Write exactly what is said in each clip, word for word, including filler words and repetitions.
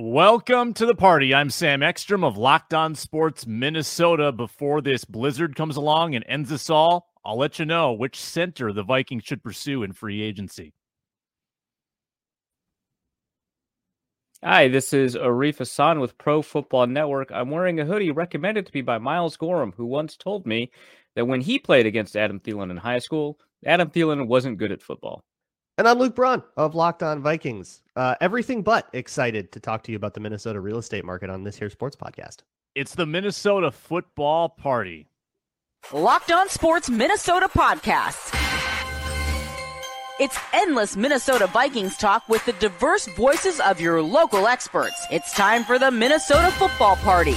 Welcome to the party. I'm Sam Ekstrom of Locked On Sports Minnesota. Before this blizzard comes along and ends us all, I'll let you know which center the Vikings should pursue in free agency. Hi, this is Arif Hasan with Pro Football Network. I'm wearing a hoodie recommended to me by Miles Gorham, who once told me that when he played against Adam Thielen in high school, Adam Thielen wasn't good at football. And I'm Luke Braun of Locked On Vikings. Uh, everything but excited to talk to you about the Minnesota real estate market on this here sports podcast. It's the Minnesota football party. Locked On Sports Minnesota podcast. It's endless Minnesota Vikings talk with the diverse voices of your local experts. It's time for the Minnesota football party.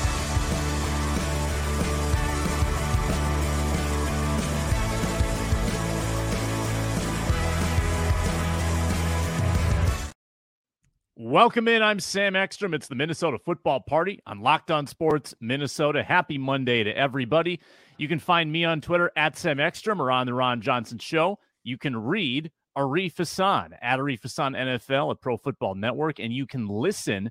Welcome in. I'm Sam Ekstrom. It's the Minnesota football party on Locked On Sports Minnesota. Happy Monday to everybody. You can find me on Twitter at Sam Ekstrom or on the Ron Johnson Show. You can read Arif Hasan at Arif Hasan N F L at Pro Football Network, and you can listen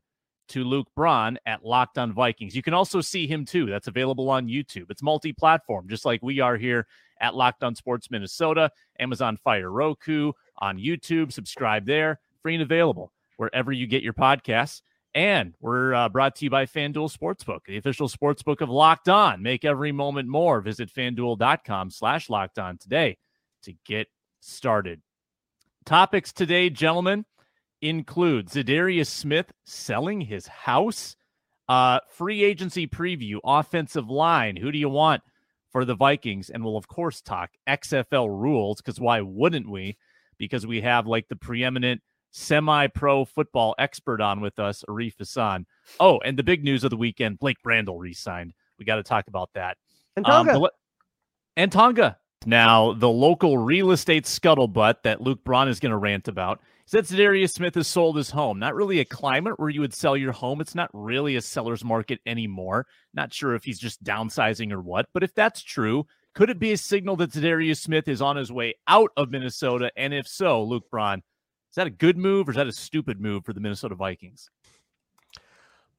to Luke Braun at Locked On Vikings. You can also see him too. That's available on YouTube. It's multi-platform, just like we are here at Locked On Sports Minnesota. Amazon Fire, Roku, on YouTube. Subscribe there. Free and available wherever you get your podcasts. And we're uh, brought to you by FanDuel Sportsbook, the official sportsbook of Locked On. Make every moment more. Visit FanDuel.com slash Locked On today to get started. Topics today, gentlemen, include Za'Darius Smith selling his house, uh, free agency preview, offensive line, who do you want for the Vikings? And we'll, of course, talk X F L rules, because why wouldn't we? Because we have, like, the preeminent semi-pro football expert on with us, Arif Hasan. Oh, and the big news of the weekend, Blake Brandel re-signed. We got to talk about that. And Tonga. Um, the, and Tonga. Now, the local real estate scuttlebutt that Luke Braun is going to rant about is that Za'Darius Smith has sold his home. Not really a climate where you would sell your home. It's not really a seller's market anymore. Not sure if he's just downsizing or what, but if that's true, could it be a signal that Za'Darius Smith is on his way out of Minnesota? And if so, Luke Braun, is that a good move or is that a stupid move for the Minnesota Vikings?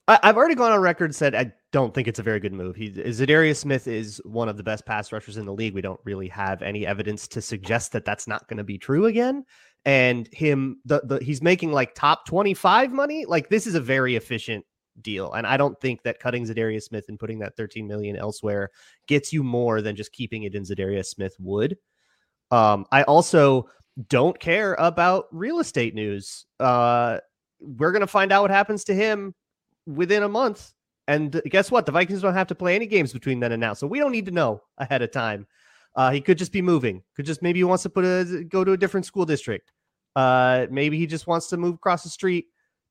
I've already gone on record and said I don't think it's a very good move. He, Za'Darius Smith is one of the best pass rushers in the league. We don't really have any evidence to suggest that that's not going to be true again. And him, the, the, he's making like top twenty-five money. Like, this is a very efficient deal. And I don't think that cutting Za'Darius Smith and putting that thirteen million dollars elsewhere gets you more than just keeping it in Za'Darius Smith would. Um, I also... don't care about real estate news. Uh, we're going to find out what happens to him within a month. And guess what? The Vikings don't have to play any games between then and now. So we don't need to know ahead of time. Uh, he could just be moving. Could just, maybe he wants to put a, go to a different school district. Uh, maybe he just wants to move across the street,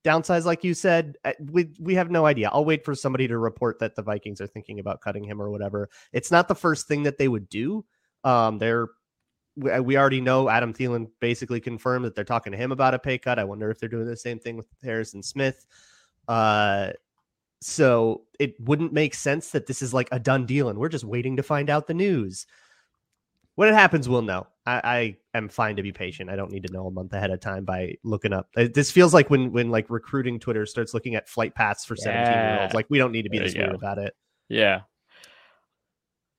downsize, like you said. We, we have no idea. I'll wait for somebody to report that the Vikings are thinking about cutting him or whatever. It's not the first thing that they would do. Um, they're, We already know Adam Thielen basically confirmed that they're talking to him about a pay cut. I wonder if they're doing the same thing with Harrison Smith. Uh, so it wouldn't make sense that this is like a done deal and we're just waiting to find out the news. When it happens, we'll know. I, I am fine to be patient. I don't need to know a month ahead of time by looking up. This feels like when when like recruiting Twitter starts looking at flight paths for seventeen-year-olds. Like, we don't need to be there this weird about it. Yeah.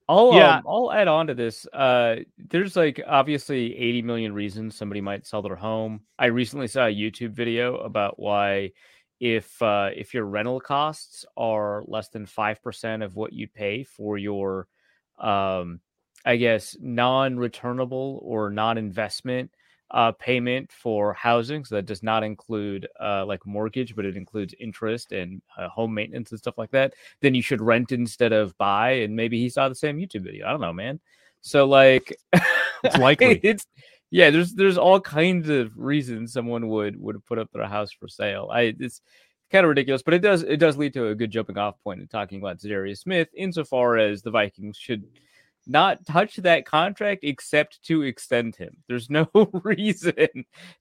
I'll, yeah. um, I'll add on to this. Uh, there's like obviously eighty million reasons somebody might sell their home. I recently saw a YouTube video about why if uh, if your rental costs are less than five percent of what you pay for your, um, I guess, non-returnable or non-investment uh, payment for housing. So that does not include uh, like mortgage, but it includes interest and uh, home maintenance and stuff like that. Then you should rent instead of buy. And maybe he saw the same YouTube video. I don't know, man. So like, it's likely. It's, yeah, there's, there's all kinds of reasons someone would, would put up their house for sale. I, it's kind of ridiculous, but it does, it does lead to a good jumping off point in talking about Za'Darius Smith insofar as the Vikings should not touch that contract except to extend him. There's no reason.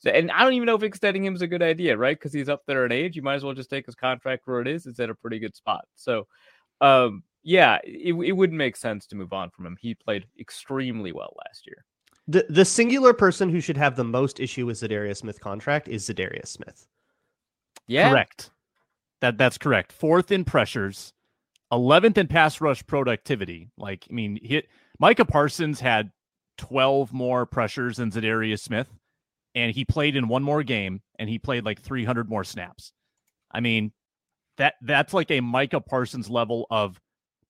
To, and I don't even know if extending him is a good idea, right? Because he's up there in age. You might as well just take his contract where it is. It's at a pretty good spot. So, um, yeah, it, it wouldn't make sense to move on from him. He played extremely well last year. The the singular person who should have the most issue with Za'Darius Smith contract is Za'Darius Smith. Yeah. Correct. That that's correct. Fourth in pressures, eleventh in pass rush productivity. Like, I mean, he, Micah Parsons had twelve more pressures than Za'Darius Smith, and he played in one more game, and he played like three hundred more snaps. I mean, that that's like a Micah Parsons level of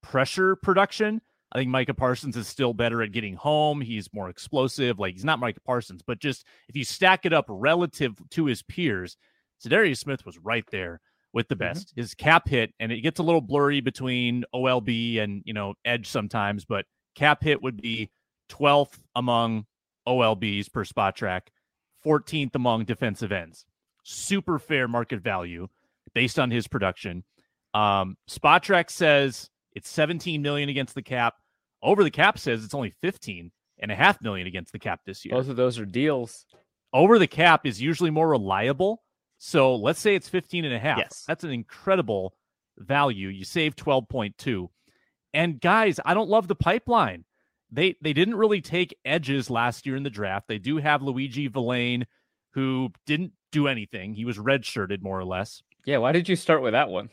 pressure production. I think Micah Parsons is still better at getting home. He's more explosive. Like, he's not Micah Parsons, but just if you stack it up relative to his peers, Za'Darius Smith was right there with the best. Mm-hmm. His cap hit, and it gets a little blurry between O L B and, you know, edge sometimes, but cap hit would be twelfth among O L Bs per spot track, fourteenth among defensive ends. Super fair market value based on his production. Um, spot track says it's seventeen million against the cap. Over the cap says it's only fifteen and a half million against the cap this year. Both of those are deals. Over the cap is usually more reliable. So let's say it's fifteen and a half. Yes. That's an incredible value. You save twelve point two. And guys, I don't love the pipeline. They they didn't really take edges last year in the draft. They do have Luigi Villain, who didn't do anything. He was redshirted more or less. Yeah, why did you start with that one?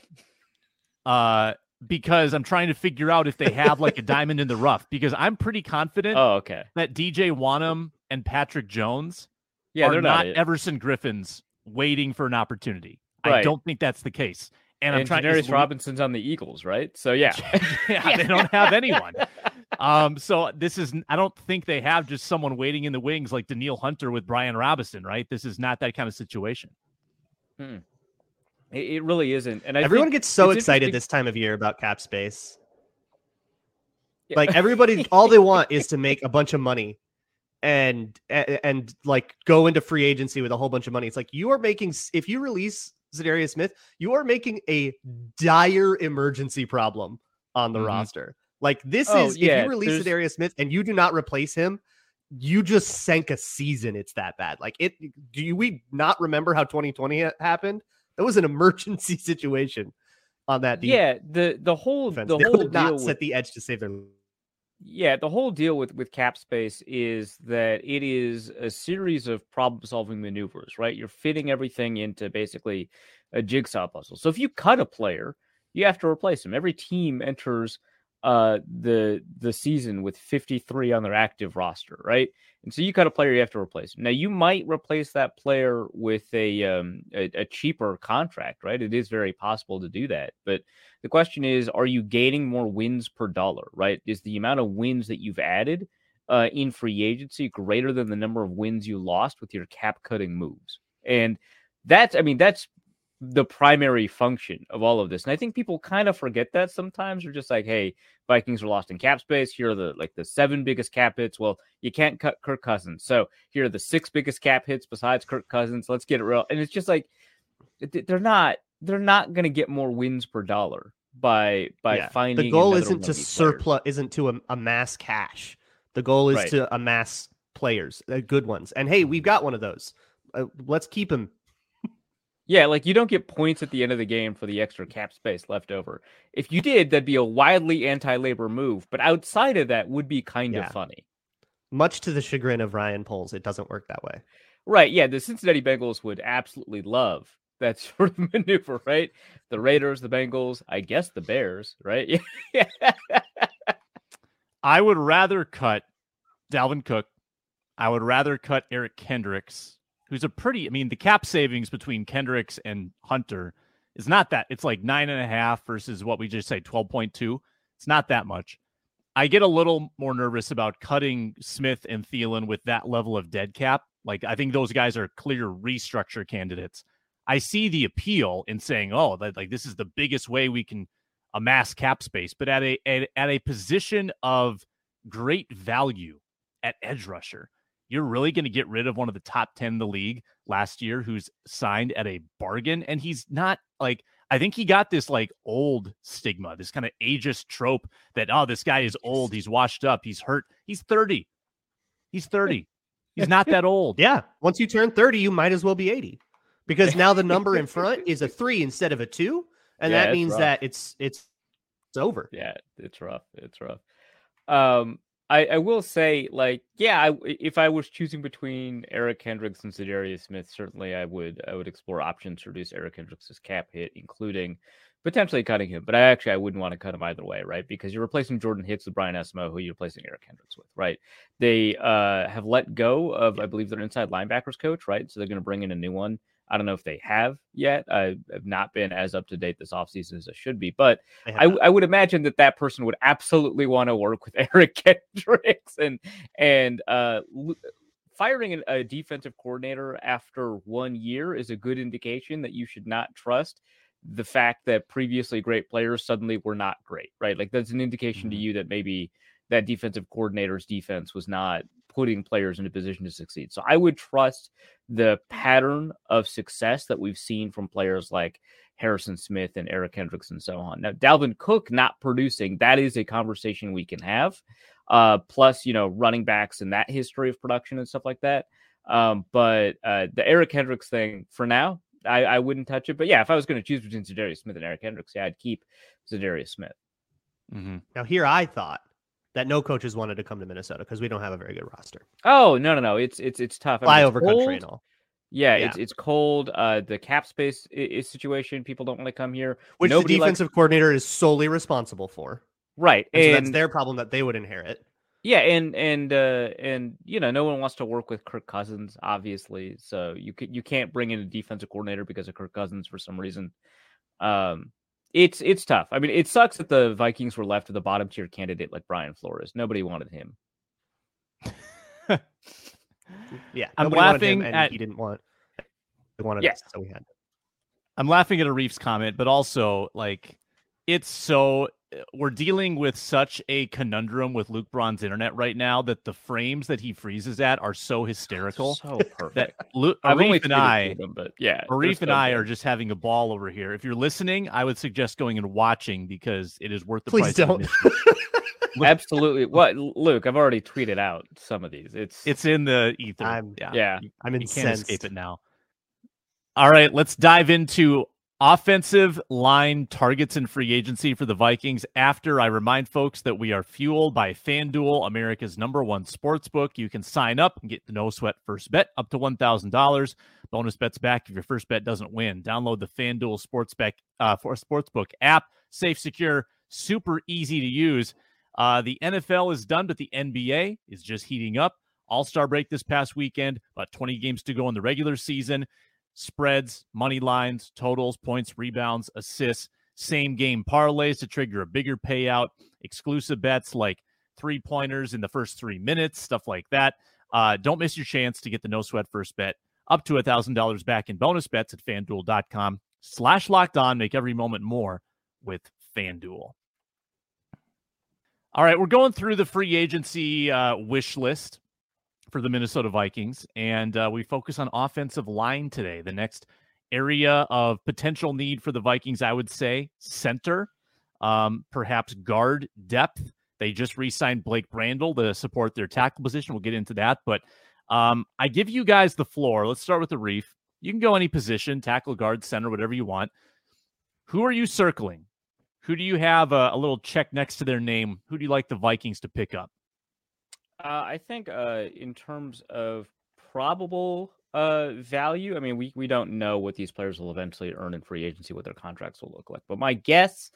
Uh Because I'm trying to figure out if they have like a diamond in the rough, because I'm pretty confident oh, okay. that D J Wonnum and Patrick Jones yeah, are they're not, not Everson Griffins waiting for an opportunity. Right. I don't think that's the case. And, and I'm trying Janoris Robinson's on the Eagles, right? So yeah. yeah, they don't have anyone. Um, so this is, I don't think they have just someone waiting in the wings like Danielle Hunter with Brian Robinson, right? This is not that kind of situation. Hmm. It really isn't. And I everyone gets so excited this time of year about cap space. Yeah. Like everybody, all they want is to make a bunch of money and, and, and like go into free agency with a whole bunch of money. It's like, you are making, if you release Za'Darius Smith, you are making a dire emergency problem on the mm-hmm. roster. Like this oh, is, yeah, if you release Za'Darius Smith and you do not replace him, you just sank a season. It's that bad. Like it, do you, we not remember how twenty twenty happened? It was an emergency situation on that deal. Yeah, the the whole defense. the they whole deal not with, set the edge to save their. Yeah, the whole deal with with cap space is that it is a series of problem solving maneuvers, right? You're fitting everything into basically a jigsaw puzzle. So if you cut a player, you have to replace him. Every team enters uh, the the season with fifty-three on their active roster, right? And so you cut a player, you have to replace him. Now you might replace that player with a, um, a a cheaper contract, right? It is very possible to do that. But the question is, are you gaining more wins per dollar, right? Is the amount of wins that you've added uh, in free agency greater than the number of wins you lost with your cap cutting moves? And that's, I mean, that's the primary function of all of this. And I think people kind of forget that sometimes. They're just like, hey, Vikings are lost in cap space. Here are the like the seven biggest cap hits. Well, you can't cut Kirk Cousins. So here are the six biggest cap hits besides Kirk Cousins. Let's get it real. And it's just like, they're not, they're not going to get more wins per dollar by, by yeah. finding the goal isn't to surplus, isn't to amass cash. The goal is right. to amass players, uh, good ones. And hey, we've got one of those. Uh, let's keep him. Yeah, like you don't get points at the end of the game for the extra cap space left over. If you did, that'd be a wildly anti-labor move. But outside of that would be kind yeah. of funny. Much to the chagrin of Ryan Poles, it doesn't work that way. Right, yeah, the Cincinnati Bengals would absolutely love that sort of maneuver, right? The Raiders, the Bengals, I guess the Bears, right? Yeah. I would rather cut Dalvin Cook. I would rather cut Eric Kendricks. Who's a pretty, I mean, the cap savings between Kendricks and Hunter is not that. It's like nine and a half versus what we just say, twelve point two. It's not that much. I get a little more nervous about cutting Smith and Thielen with that level of dead cap. Like, I think those guys are clear restructure candidates. I see the appeal in saying, oh, that, like, this is the biggest way we can amass cap space, but at a, at, at a position of great value at edge rusher. You're really going to get rid of one of the top ten in the league last year who's signed at a bargain. And he's not like, I think he got this like old stigma, this kind of ageist trope that, oh, this guy is old. He's washed up. He's hurt. He's thirty. He's thirty. He's not that old. Yeah. Once you turn thirty, you might as well be eighty, because now the number in front is a three instead of a two. And yeah, that means rough. that it's, it's, it's over. Yeah. It's rough. It's rough. Um, I, I will say, like, yeah, I, if I was choosing between Eric Kendricks and Za'Darius Smith, certainly I would I would explore options to reduce Eric Kendricks' cap hit, including potentially cutting him. But I actually I wouldn't want to cut him either way, right? Because you're replacing Jordan Hicks with Brian Esmo, who you're replacing Eric Kendricks with, right? They uh, have let go of, yeah. I believe, their inside linebackers coach, right? So they're going to bring in a new one. I don't know if they have yet. I have not been as up to date this offseason as I should be, but I, I, I would imagine that that person would absolutely want to work with Eric Kendricks, and and uh, firing an, a defensive coordinator after one year is a good indication that you should not trust the fact that previously great players suddenly were not great, right? Like, that's an indication mm-hmm. to you that maybe that defensive coordinator's defense was not putting players in a position to succeed. So I would trust the pattern of success that we've seen from players like Harrison Smith and Eric Kendricks and so on. Now, Dalvin Cook not producing, that is a conversation we can have. Uh, plus, you know, running backs and that history of production and stuff like that. Um, but uh, the Eric Kendricks thing, for now, I, I wouldn't touch it. But yeah, if I was going to choose between Za'Darius Smith and Eric Kendricks, yeah, I'd keep Za'Darius Smith. Mm-hmm. Now, here I thought that no coaches wanted to come to Minnesota because we don't have a very good roster. Oh, no, no, no. It's it's it's tough. I mean, Flyover it's country and all. Yeah, yeah, it's it's cold. Uh, the cap space is, is situation. People don't want to come here. Which Nobody the defensive likes... coordinator is solely responsible for. Right. And, and so that's their problem that they would inherit. Yeah, and and uh, and you know, no one wants to work with Kirk Cousins, obviously. So you could, you can't bring in a defensive coordinator because of Kirk Cousins for some reason. Um It's it's tough. I mean, it sucks that the Vikings were left with a bottom tier candidate like Brian Flores. Nobody wanted him. yeah, I'm laughing at he didn't want. They wanted yeah. us, so we had. I'm laughing at Arif's comment, but also like, it's so we're dealing with such a conundrum with Luke Braun's internet right now that the frames that he freezes at are so hysterical. So perfect. That Luke, Arif and I, them, but yeah, Arif and I are just having a ball over here. If you're listening, I would suggest going and watching because it is worth the Please price. Don't. Of Absolutely. What, Luke? I've already tweeted out some of these. It's it's in the ether. I'm, yeah, yeah. You, I'm incensed. You can't escape it now. All right, let's dive into offensive line targets and free agency for the Vikings. After I remind folks that we are fueled by FanDuel, America's number one sportsbook. You can sign up and get the no sweat first bet up to one thousand dollars. Bonus bets back if your first bet doesn't win. Download the FanDuel Sportsbook, uh, for Sportsbook app. Safe, secure, super easy to use. Uh, the N F L is done, but the N B A is just heating up. All-Star break this past weekend. About twenty games to go in the regular season. Spreads, money lines, totals, points, rebounds, assists, same game parlays to trigger a bigger payout, exclusive bets like three pointers in the first three minutes, stuff like that. Uh, don't miss your chance to get the no sweat first bet up to one thousand dollars back in bonus bets at fanduel.com slash locked on. Make every moment more with FanDuel. All right, we're going through the free agency uh, wish list for the Minnesota Vikings, and uh, we focus on offensive line today. The next area of potential need for the Vikings, I would say, center, um, perhaps guard depth. They just re-signed Blake Brandel to support their tackle position. We'll get into that, but um, I give you guys the floor. Let's start with Arif. You can go any position, tackle, guard, center, whatever you want. Who are you circling? Who do you have a, a little check next to their name? Who do you like the Vikings to pick up? Uh, I think uh, in terms of probable uh, value, I mean, we, we don't know what these players will eventually earn in free agency, what their contracts will look like. But my guess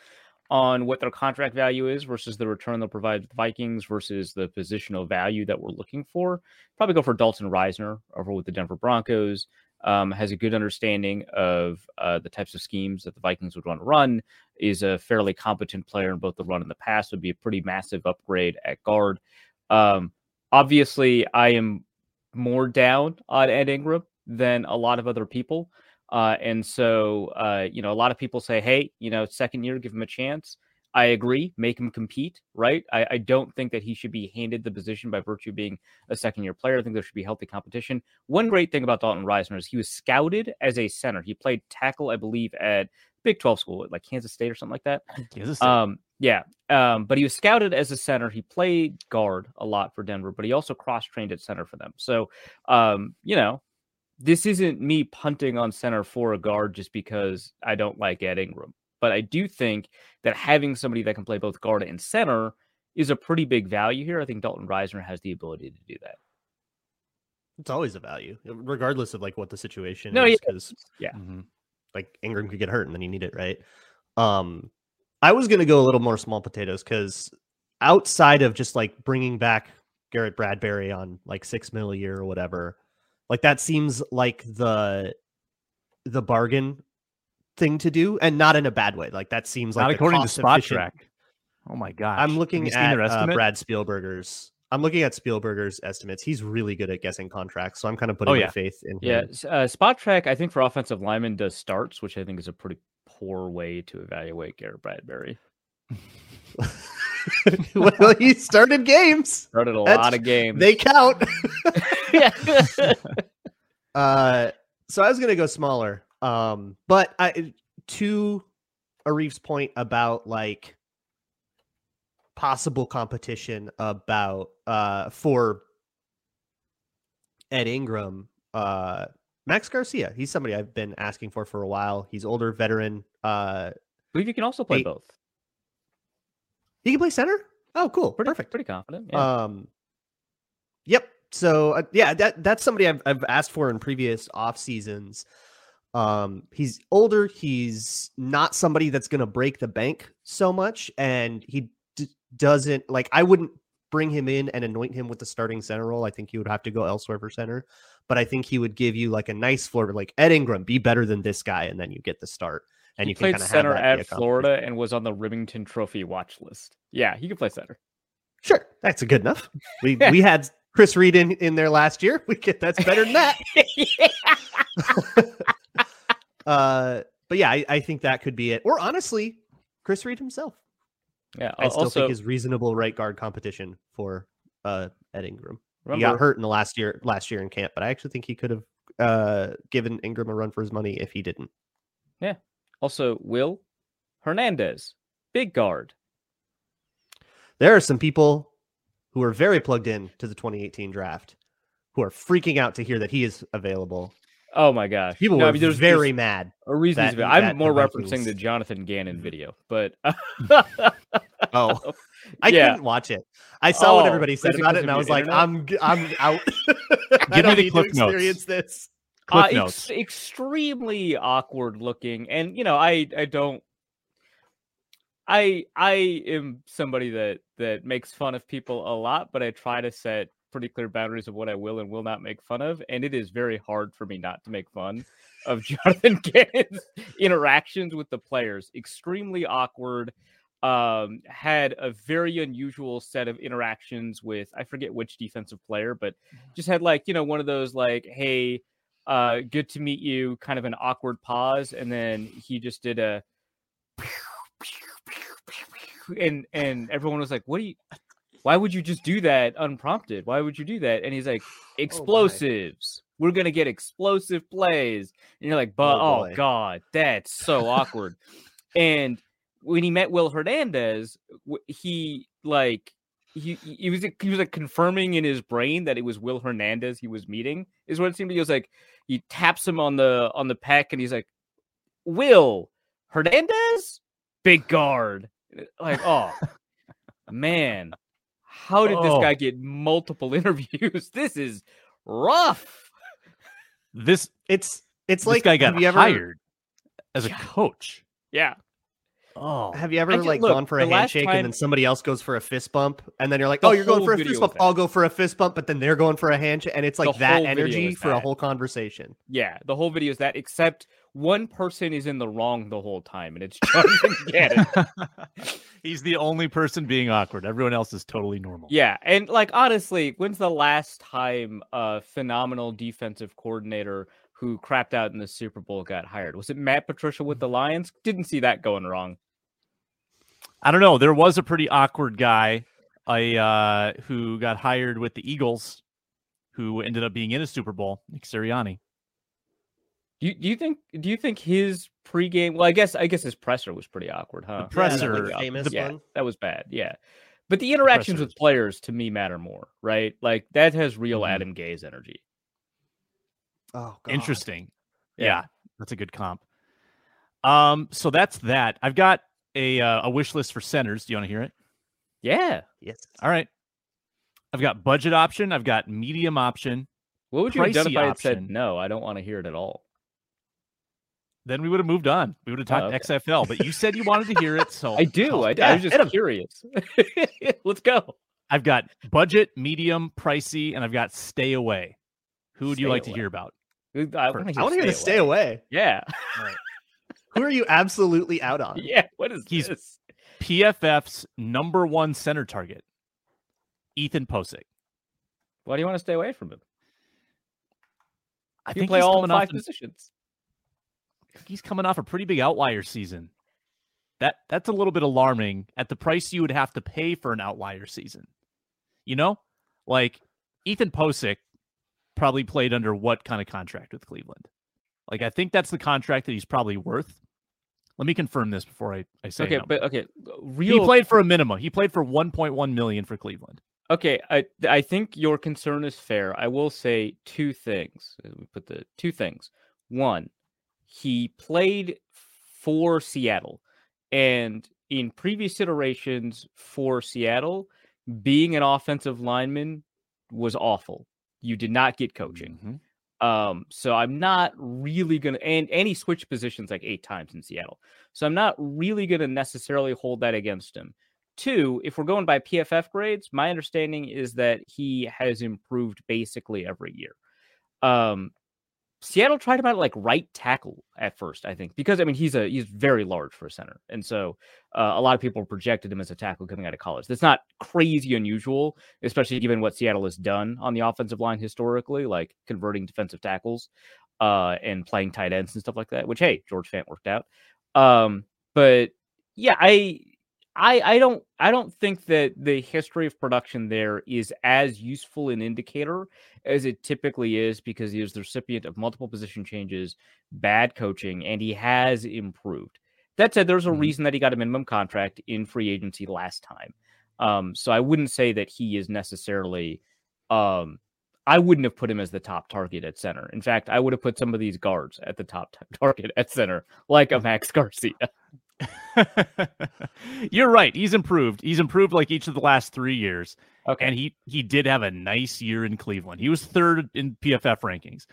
on what their contract value is versus the return they'll provide the Vikings versus the positional value that we're looking for, probably go for Dalton Risner over with the Denver Broncos. Um, has a good understanding of uh, the types of schemes that the Vikings would want to run, is a fairly competent player in both the run and the pass, would be a pretty massive upgrade at guard. Um, obviously I am more down on Ed Ingram than a lot of other people. Uh, and so, uh, you know, a lot of people say, hey, you know, second year, give him a chance. I agree. Make him compete. Right. I, I don't think that he should be handed the position by virtue of being a second year player. I think there should be healthy competition. One great thing about Dalton Risner is he was scouted as a center. He played tackle, I believe, at Big twelve school, like Kansas State or something like that. Kansas State. Um, yeah. Um, but he was scouted as a center. He played guard a lot for Denver, but he also cross-trained at center for them. So, um, you know, this isn't me punting on center for a guard just because I don't like Ed Ingram. But I do think that having somebody that can play both guard and center is a pretty big value here. I think Dalton Risner has the ability to do that. It's always a value, regardless of like what the situation no, is. Cause, yeah. Mm-hmm. Like Ingram could get hurt and then you need it, right? Um, I was going to go a little more small potatoes because outside of just like bringing back Garrett Bradbury on like six mil a year or whatever, like that seems like the the bargain thing to do, and not in a bad way. Like that seems like not according to SpotTrack. Oh my god! I'm looking at uh, Brad Spielberger's. I'm looking at Spielberger's estimates. He's really good at guessing contracts, so I'm kind of putting oh, yeah. my faith in him. Yeah, uh, SpotTrack, I think, for offensive linemen does starts, which I think is a pretty poor way to evaluate Garrett Bradbury. Well, he started games. Started a That's, lot of games. They count. Yeah. uh, so I was going to go smaller, um, but I, to Arif's point about like possible competition about uh for Ed Ingram, uh Max Garcia, he's somebody I've been asking for for a while. He's older, veteran. uh I believe you can also play eight. both. You can play center. Oh cool, pretty, perfect, pretty confident. Yeah. um yep so uh, yeah that that's somebody I've, I've asked for in previous off seasons. Um, he's older, he's not somebody that's gonna break the bank so much, and he doesn't like I wouldn't bring him in and anoint him with the starting center role. I think you would have to go elsewhere for center, but I think he would give you like a nice Florida, like Ed Ingram, be better than this guy, and then you get the start. And he you played can center have at Florida and was on the Remington Trophy watch list. Yeah, he could play center. Sure, that's good enough. We yeah. we had Chris Reed in, in there last year. We get that's better than that. uh, but yeah, I, I think that could be it. Or honestly, Chris Reed himself. Yeah, I still also, think is reasonable right guard competition for uh, Ed Ingram. Remember, he got hurt in the last year, last year in camp, but I actually think he could have uh, given Ingram a run for his money if he didn't. Yeah. Also, Will Hernandez, big guard. There are some people who are very plugged in to the twenty eighteen draft who are freaking out to hear that he is available. Oh my gosh! People no, were I mean, very there's mad. A reason that, I'm that more referencing things. the Jonathan Gannon video, but oh, I yeah. couldn't watch it. I saw oh, what everybody said about it, and I was like, internet? "I'm, I'm out." I don't need to experience this. Uh, ex- extremely awkward looking, and you know, I, I don't. I, I am somebody that that makes fun of people a lot, but I try to set pretty clear boundaries of what I will and will not make fun of, and it is very hard for me not to make fun of Jonathan Gannon's interactions with the players. Extremely awkward. Um, had a very unusual set of interactions with, I forget which defensive player, but just had like, you know, one of those like, hey, uh, good to meet you, kind of an awkward pause, and then he just did a and and everyone was like, what do you Why would you just do that unprompted? Why would you do that? And he's like, explosives. Oh We're going to get explosive plays. And you're like, but oh, oh God, that's so awkward. And when he met Will Hernandez, he like, he, he was, he was like confirming in his brain that it was Will Hernandez he was meeting is what it seemed to be. He was like, he taps him on the, on the pec and he's like, Will Hernandez, big guard. Like, oh man. How did oh. this guy get multiple interviews? This is rough. This it's it's this like guy got ever... hired as a yeah. coach. Yeah. Oh, have you ever just, like look, gone for a handshake time... and then somebody else goes for a fist bump, and then you're like, the oh, you're going for a fist bump. I'll go for a fist bump, but then they're going for a handshake, and it's like the that energy for that. a whole conversation. Yeah, the whole video is that, except one person is in the wrong the whole time, and it's Jonathan Gannon. He's the only person being awkward. Everyone else is totally normal. Yeah, and like honestly, when's the last time a phenomenal defensive coordinator who crapped out in the Super Bowl got hired? Was it Matt Patricia with the Lions? Didn't see that going wrong. I don't know. There was a pretty awkward guy I, uh, who got hired with the Eagles who ended up being in a Super Bowl, Nick Sirianni. Do you, do you think do you think his pregame? Well, I guess I guess his presser was pretty awkward, huh? The presser, yeah, that was, famous the, yeah, that was bad. Yeah, but the interactions the with players to me matter more, right? Like that has real mm-hmm. Adam Gase energy. Oh, God. Interesting. Yeah. yeah, that's a good comp. Um, so that's that. I've got a uh, a wish list for centers. Do you want to hear it? Yeah. Yes. All right. I've got budget option. I've got medium option. What would you have done if I had said no? I don't want to hear it at all. Then we would have moved on. We would have talked oh, okay. X F L, but you said you wanted to hear it, so I do. Oh, I, yeah, I was just curious. Let's go. I've got budget, medium, pricey, and I've got stay away. Who would stay you like away. to hear about? I want to hear, I want to hear the stay away. Yeah. Right. Who are you absolutely out on? Yeah. What is He's this? P F F's number one center target, Ethan Pocic. Why do you want to stay away from him? I you think play all five positions. He's coming off a pretty big outlier season. That that's a little bit alarming at the price you would have to pay for an outlier season. You know, like Ethan Pocic probably played under what kind of contract with Cleveland? Like, I think that's the contract that he's probably worth. Let me confirm this before I, I say. Okay, no. but okay, real. He played for a minimum. He played for one point one million dollars for Cleveland. Okay, I I think your concern is fair. I will say two things. We put the two things. One. He played for Seattle, and in previous iterations for Seattle, being an offensive lineman was awful. You did not get coaching. Mm-hmm. Um, so I'm not really going to, and, and he switched positions like eight times in Seattle. So I'm not really going to necessarily hold that against him. Two, if we're going by P F F grades, my understanding is that he has improved basically every year. Um, Seattle tried him out like right tackle at first, I think, because I mean he's a he's very large for a center, and so uh, a lot of people projected him as a tackle coming out of college. That's not crazy unusual, especially given what Seattle has done on the offensive line historically, like converting defensive tackles uh, and playing tight ends and stuff like that. Which hey, George Fant worked out, um, but yeah, I I I don't I don't think that the history of production there is as useful an indicator as it typically is, because he is the recipient of multiple position changes, bad coaching, and he has improved. That said, there's a reason that he got a minimum contract in free agency last time. Um, so I wouldn't say that he is necessarily, um, I wouldn't have put him as the top target at center. In fact, I would have put some of these guards at the top t- target at center, like a Max Garcia. You're right. He's improved. He's improved like each of the last three years. Okay. And he, he did have a nice year in Cleveland. He was third in P F F rankings.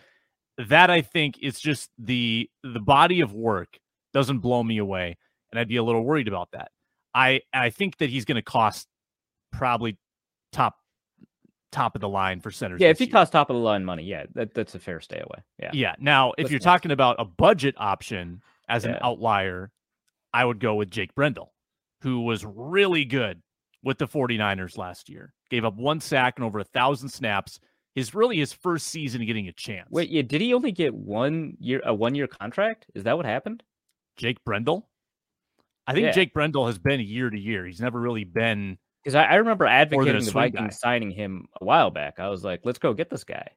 That I think is just the, the body of work doesn't blow me away. And I'd be a little worried about that. I, I think that he's going to cost probably top, top of the line for centers. Yeah. If he year. costs top of the line money. Yeah. That, that's a fair stay away. Yeah. Yeah. Now, if that's you're nice. talking about a budget option as yeah. an outlier, I would go with Jake Brendel, who was really good with the 49ers last year. Gave up one sack and over a thousand snaps. His really his first season getting a chance. Wait, yeah, did he only get one year a one year contract? Is that what happened? Jake Brendel? I think yeah. Jake Brendel has been year to year. He's never really been. Because I, I remember advocating the Vikings guy. signing him a while back. I was like, let's go get this guy. I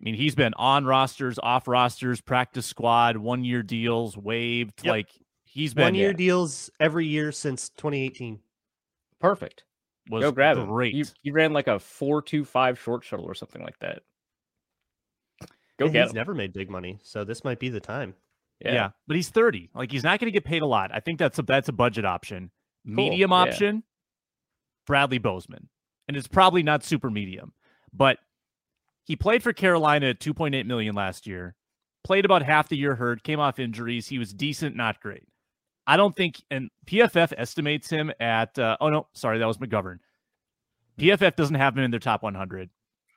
mean, he's been on rosters, off rosters, practice squad, one year deals, waived, yep. like. He's been one year yeah. deals every year since twenty eighteen. Perfect. Was Go grab great. him. He ran like a four two five short shuttle or something like that. Go and get he's him. He's never made big money, so this might be the time. Yeah, yeah, but he's thirty. Like he's not going to get paid a lot. I think that's a that's a budget option. Cool. Medium yeah. option, Bradley Bozeman, and it's probably not super medium, but he played for Carolina at two point eight million dollars last year. Played about half the year hurt. Came off injuries. He was decent, not great. I don't think, and P F F estimates him at, uh, oh no, sorry, that was McGovern. P F F doesn't have him in their top one hundred.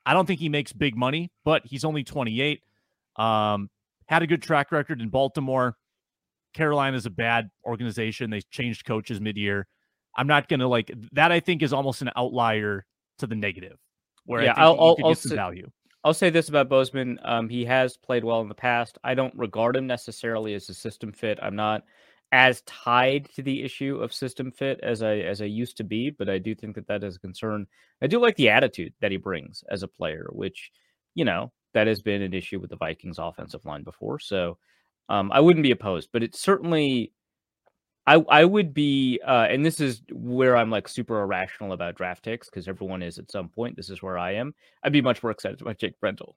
I don't think he makes big money, but he's only twenty-eight. Um, had a good track record in Baltimore. Carolina's a bad organization. They changed coaches mid-year. I'm not going to like, that I think is almost an outlier to the negative, where yeah, I think I'll, I'll, I'll get some value. I'll say this about Bozeman. Um, he has played well in the past. I don't regard him necessarily as a system fit. I'm not as tied to the issue of system fit as I as I used to be, but I do think that that is a concern. I do like the attitude that he brings as a player, which, you know, that has been an issue with the Vikings offensive line before. So um, I wouldn't be opposed, but it's certainly, I, I would be, uh, and this is where I'm like super irrational about draft picks, because everyone is at some point. This is where I am. I'd be much more excited about Jake Brendel.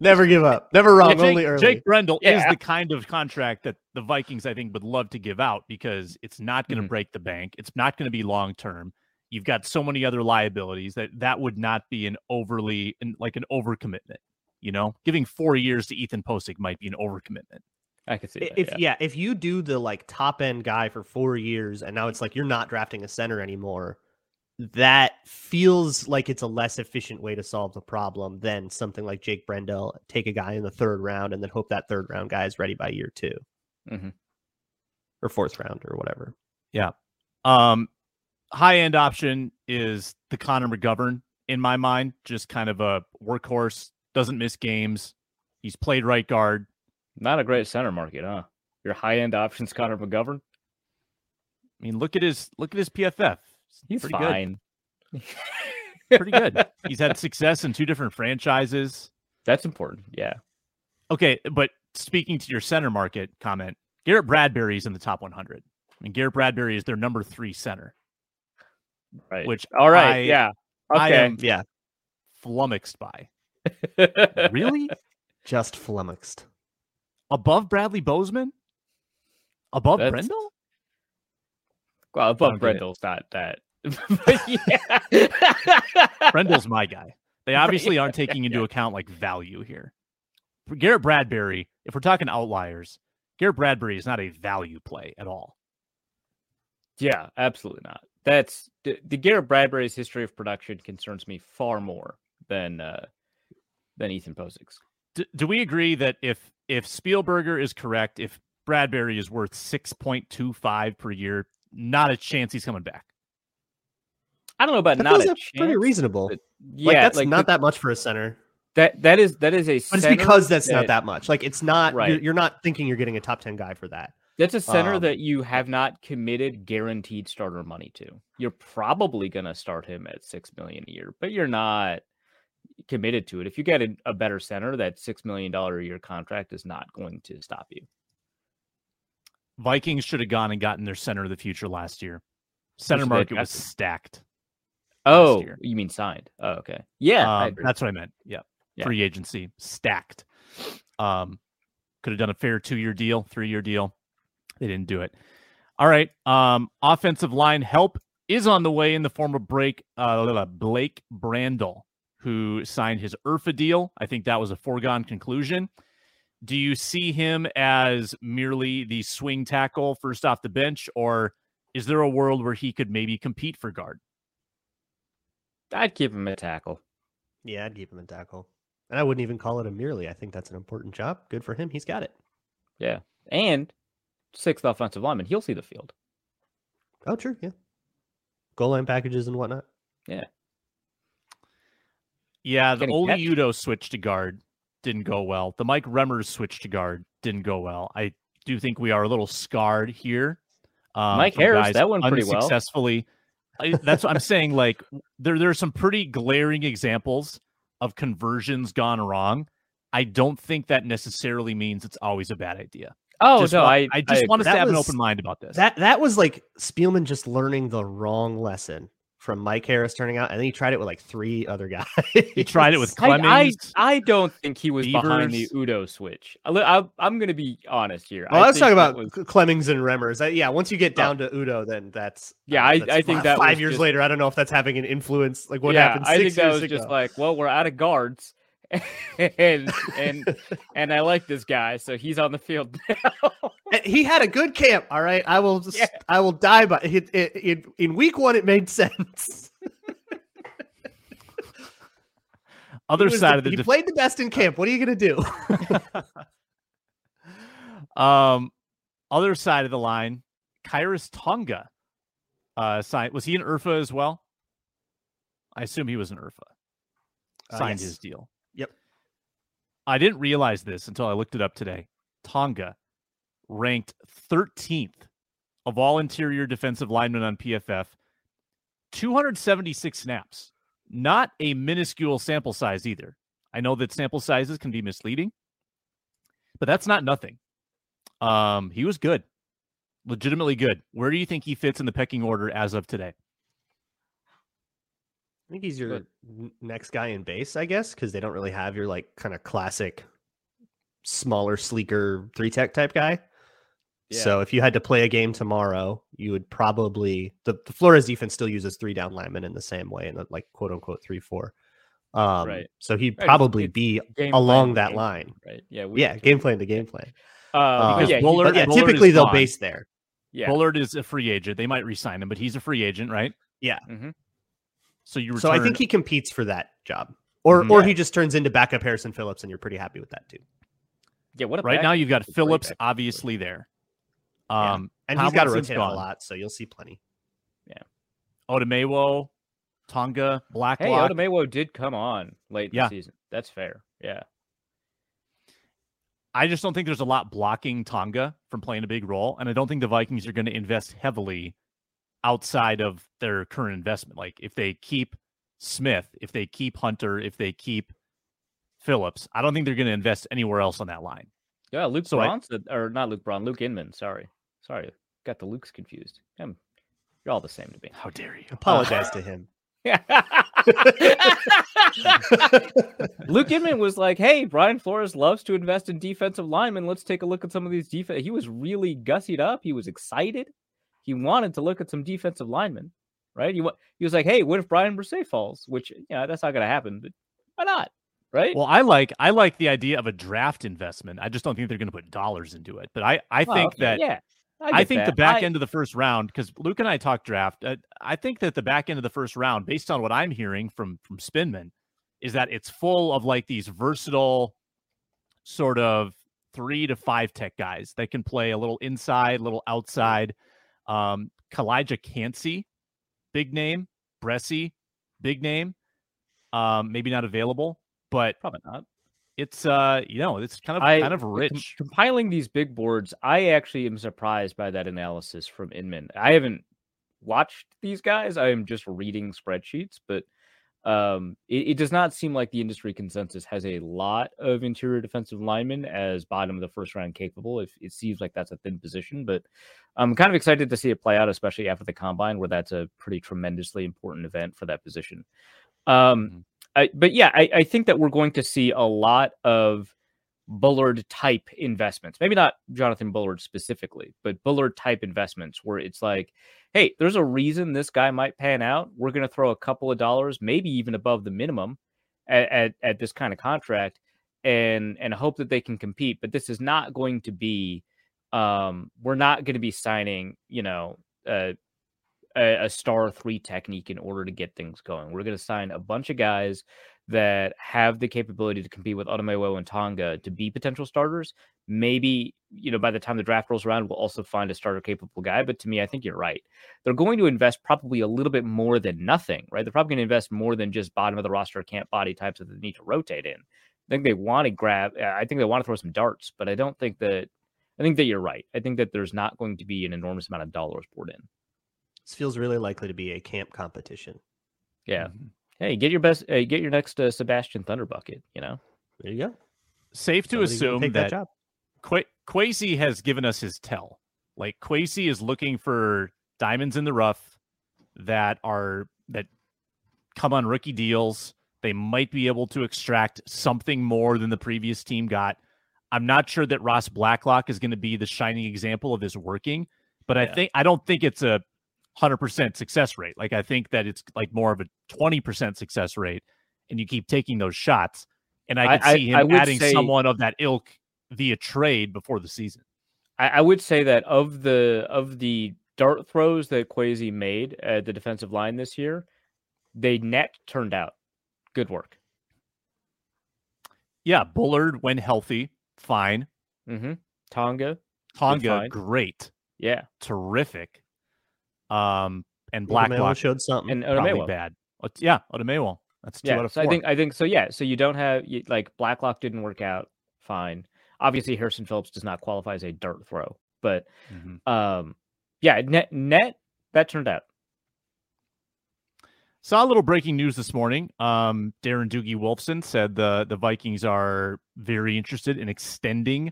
Never give up. Never wrong. Yeah, Jake, only early. Jake Brendel yeah. is the kind of contract that the Vikings, I think, would love to give out, because it's not going to mm-hmm. break the bank. It's not going to be long term. You've got so many other liabilities that that would not be an overly, like an overcommitment. You know, giving four years to Ethan Pocic might be an overcommitment. I could see that, if yeah. yeah, if you do the like top end guy for four years and now it's like you're not drafting a center anymore, that feels like it's a less efficient way to solve the problem than something like Jake Brendel. Take a guy in the third round and then hope that third round guy is ready by year two mm-hmm. or fourth round or whatever. Yeah. Um, high end option is the Connor McGovern in my mind, just kind of a workhorse, doesn't miss games. He's played right guard. Not a great center market, huh? Your high-end options, Connor McGovern. I mean, look at his look at his P F F. He's pretty fine. Good. Pretty good. He's had success in two different franchises. That's important. Yeah. Okay, but speaking to your center market comment, Garrett Bradbury is in the top one hundred. I mean, Garrett Bradbury is their number three center. Right. Which all right. I, yeah. Okay. I am yeah. flummoxed by. Really? Just flummoxed. Above Bradley Bozeman? Above That's... Brendel? Well, above Brendel's not that. Brendel's my guy. They obviously aren't taking into account like value here. For Garrett Bradbury, if we're talking outliers, Garrett Bradbury is not a value play at all. Yeah, absolutely not. That's the, the Garrett Bradbury's history of production concerns me far more than uh, than Ethan Posic's. Do, do we agree that if If Spielberger is correct, if Bradbury is worth six point two five per year, not a chance he's coming back? I don't know about that not a chance. Pretty reasonable. Yeah, like that's like not the, that much for a center. That that is that is a. But it's because that's that, not that much. Like it's not. Right. You're, you're not thinking you're getting a top ten guy for that. That's a center um, that you have not committed guaranteed starter money to. You're probably going to start him at six million a year, but you're not committed to it. If you get a, a better center, that six million dollar a year contract is not going to stop you. Vikings should have gone and gotten their center of the future last year. Center market was stacked. Oh, you mean signed? Oh, okay. Yeah, um, that's what I meant. Yeah. yeah, free agency stacked. Um, could have done a fair two year deal, three year deal. They didn't do it. All right. Um, offensive line help is on the way in the form of break. Uh, Blake Brandel, who signed his I R F A deal. I think that was a foregone conclusion. Do you see him as merely the swing tackle first off the bench, or is there a world where he could maybe compete for guard? I'd keep him a tackle. Yeah, I'd keep him a tackle. And I wouldn't even call it a merely. I think that's an important job. Good for him. He's got it. Yeah. And sixth offensive lineman. He'll see the field. Oh, true. Yeah. Goal line packages and whatnot. Yeah. Yeah, the Ole Udo switch to guard didn't go well. The Mike Remmers switch to guard didn't go well. I do think we are a little scarred here. Um, Mike Harris, that went pretty well. Unsuccessfully. I, that's what I'm saying. Like, there, there are some pretty glaring examples of conversions gone wrong. I don't think that necessarily means it's always a bad idea. Oh, just no, want, I, I just I, want us to have was, an open mind about this. That that was like Spielman just learning the wrong lesson from Mike Harris turning out, and then he tried it with like three other guys. He tried it with Clemens. I, I, I don't think he was Beavers. Behind the Udo switch. I, I, I'm going to be honest here. Well, I let's talk about was... Clemens and Remmers. I, yeah, once you get down oh. to Udo, then that's yeah. I, that's I think five, that five years just... later, I don't know if that's having an influence. Like what yeah, happened? Six I think that was ago. Just like, well, we're out of guards, and and and I like this guy, so he's on the field now. He had a good camp. All right. I will just, yeah. I will die by it. it, it, it in week one, it made sense. Other side the, of the, he def- played the best in camp. What are you going to do? um, other side of the line, Kairos Tonga, uh, signed. Was he an I R F A as well? I assume he was an I R F A. Signed uh, yes. his deal. Yep. I didn't realize this until I looked it up today. Tonga ranked thirteenth of all interior defensive linemen on P F F, two hundred seventy-six snaps. not a minuscule sample size either. I know that sample sizes can be misleading, but that's not nothing. Um, he was good, legitimately good. Where do you think he fits in the pecking order as of today? I think he's your good. next guy in base, I guess, because they don't really have your like kind of classic, smaller, sleeker three tech type guy. Yeah. So if you had to play a game tomorrow, you would probably the, the Flores defense still uses three down linemen in the same way, and like quote unquote three four. Um, right. So he'd right. probably it's, be along that line. Plan, right. Yeah. We yeah. Game plan to game plan. Uh, because um, yeah, Bullard, yeah, typically they'll gone. base there. Yeah. Bullard is a free agent. They might re-sign him, but he's a free agent, right? Yeah. Mm-hmm. So you. Return... So I think he competes for that job, or mm-hmm. or yeah. he just turns into backup Harrison Phillips, and you're pretty happy with that too. Yeah. What a right now you've got Phillips obviously there. Um, yeah. and Tomlinson's he's got to rotate gone. a lot, so you'll see plenty. Yeah. Odumewo, Tonga, Blacklock. Hey, Odumewo did come on late yeah. in the season. That's fair. Yeah. I just don't think there's a lot blocking Tonga from playing a big role, and I don't think the Vikings are going to invest heavily outside of their current investment. Like if they keep Smith, if they keep Hunter, if they keep Phillips, I don't think they're going to invest anywhere else on that line. Yeah, Luke so Braun, I, or not Luke Braun, Luke Inman. Sorry. Sorry. Got the Lukes confused. I'm, you're all the same to me. How dare you? Apologize to him. Yeah. Luke Inman was like, hey, Brian Flores loves to invest in defensive linemen. Let's take a look at some of these defense. He was really gussied up. He was excited. He wanted to look at some defensive linemen, right? He, he was like, hey, what if Brian Brisset falls? Which, yeah, that's not going to happen, but why not? Right. Well, I like I like the idea of a draft investment. I just don't think they're going to put dollars into it. But I, I well, think that yeah, I, I think that. the back I... end of the first round, because Luke and I talked draft. Uh, I think that the back end of the first round, based on what I'm hearing from from Spinman, is that it's full of like these versatile sort of three to five tech guys that can play a little inside, a little outside. Um, Kalijah Cansey, big name. Bressy, big name. Um, maybe not available. But probably not. It's uh, you know, it's kind of I, kind of rich. Compiling these big boards, I actually am surprised by that analysis from Inman. I haven't watched these guys. I am just reading spreadsheets, but um, it, it does not seem like the industry consensus has a lot of interior defensive linemen as bottom of the first round capable. If it seems like that's a thin position, but I'm kind of excited to see it play out, especially after the combine, where that's a pretty tremendously important event for that position. Um. Mm-hmm. I, but yeah, I, I think that we're going to see a lot of Bullard type investments. Maybe not Jonathan Bullard specifically, but Bullard type investments where it's like, hey, there's a reason this guy might pan out. We're going to throw a couple of dollars, maybe even above the minimum at, at, at this kind of contract and, and hope that they can compete. But this is not going to be, um, we're not going to be signing, you know, uh, a star three technique in order to get things going. We're going to sign a bunch of guys that have the capability to compete with Odumewo and Tonga to be potential starters. Maybe, you know, by the time the draft rolls around, we'll also find a starter capable guy. But to me, I think you're right. They're going to invest probably a little bit more than nothing, right? They're probably going to invest more than just bottom of the roster camp body types that they need to rotate in. I think they want to grab, I think they want to throw some darts, but I don't think that, I think that you're right. I think that there's not going to be an enormous amount of dollars poured in. This feels really likely to be a camp competition. Yeah. Hey, get your best. Uh, get your next uh, Sebastian Thunderbucket. You know. There you go. Safe to Somebody assume that, that job. Qu- Kwesi has given us his tell. Like Kwesi is looking for diamonds in the rough that are that come on rookie deals. They might be able to extract something more than the previous team got. I'm not sure that Ross Blacklock is going to be the shining example of this working, but yeah. I think I don't think it's a one hundred percent success rate. Like I think that it's like more of a twenty percent success rate, and you keep taking those shots. And I could I, see him adding say, someone of that ilk via trade before the season. I, I would say that of the of the dart throws that Kwesi made at the defensive line this year, they net turned out good work. Yeah, Bullard when healthy, fine. Mm-hmm. Tonga, Tonga, great. Yeah, terrific. Um and Blacklock showed something and Odumewo bad. Yeah, Odumewo. That's two yeah, out of so four. I think I think so. Yeah. So you don't have you, like Blacklock didn't work out fine. Obviously, Harrison Phillips does not qualify as a dart throw, but mm-hmm. um, yeah, net net that turned out. Saw a little breaking news this morning. Um, Darren Doogie Wolfson said the, the Vikings are very interested in extending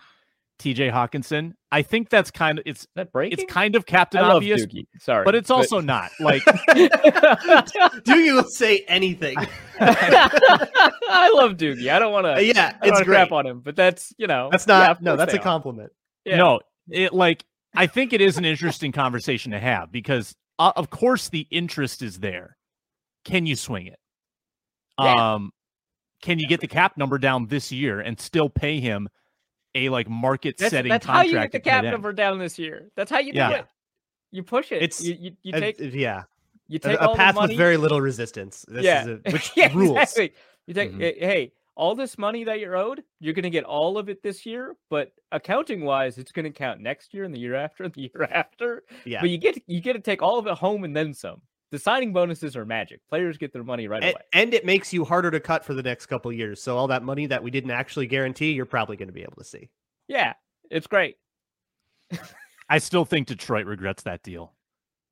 T J Hockenson. I think that's kind of it's that breaking? It's kind of Captain I Obvious. Doogie. Sorry, but it's but... also not like Doogie will say anything. I love Doogie. I don't want to. Yeah, it's crap on him, but that's you know that's not yeah, no that's a compliment. Yeah. No, it like I think it is an interesting conversation to have because uh, of course the interest is there. Can you swing it? Yeah. Um, can you get the cap number down this year and still pay him a like market that's, setting that's contract? That's how you get the cap number down this year. That's how you do yeah. it. You push it. It's you, you, you take a, yeah. You take a, a all path the money. With very little resistance. This yeah. is a, which yeah, rules. Exactly. You take mm-hmm. hey, all this money that you're owed, you're going to get all of it this year, but accounting wise, it's going to count next year and the year after and the year after. Yeah. But you get you get to take all of it home and then some. The signing bonuses are magic. Players get their money right and, away. And it makes you harder to cut for the next couple of years. So all that money that we didn't actually guarantee, you're probably going to be able to see. Yeah, it's great. I still think Detroit regrets that deal.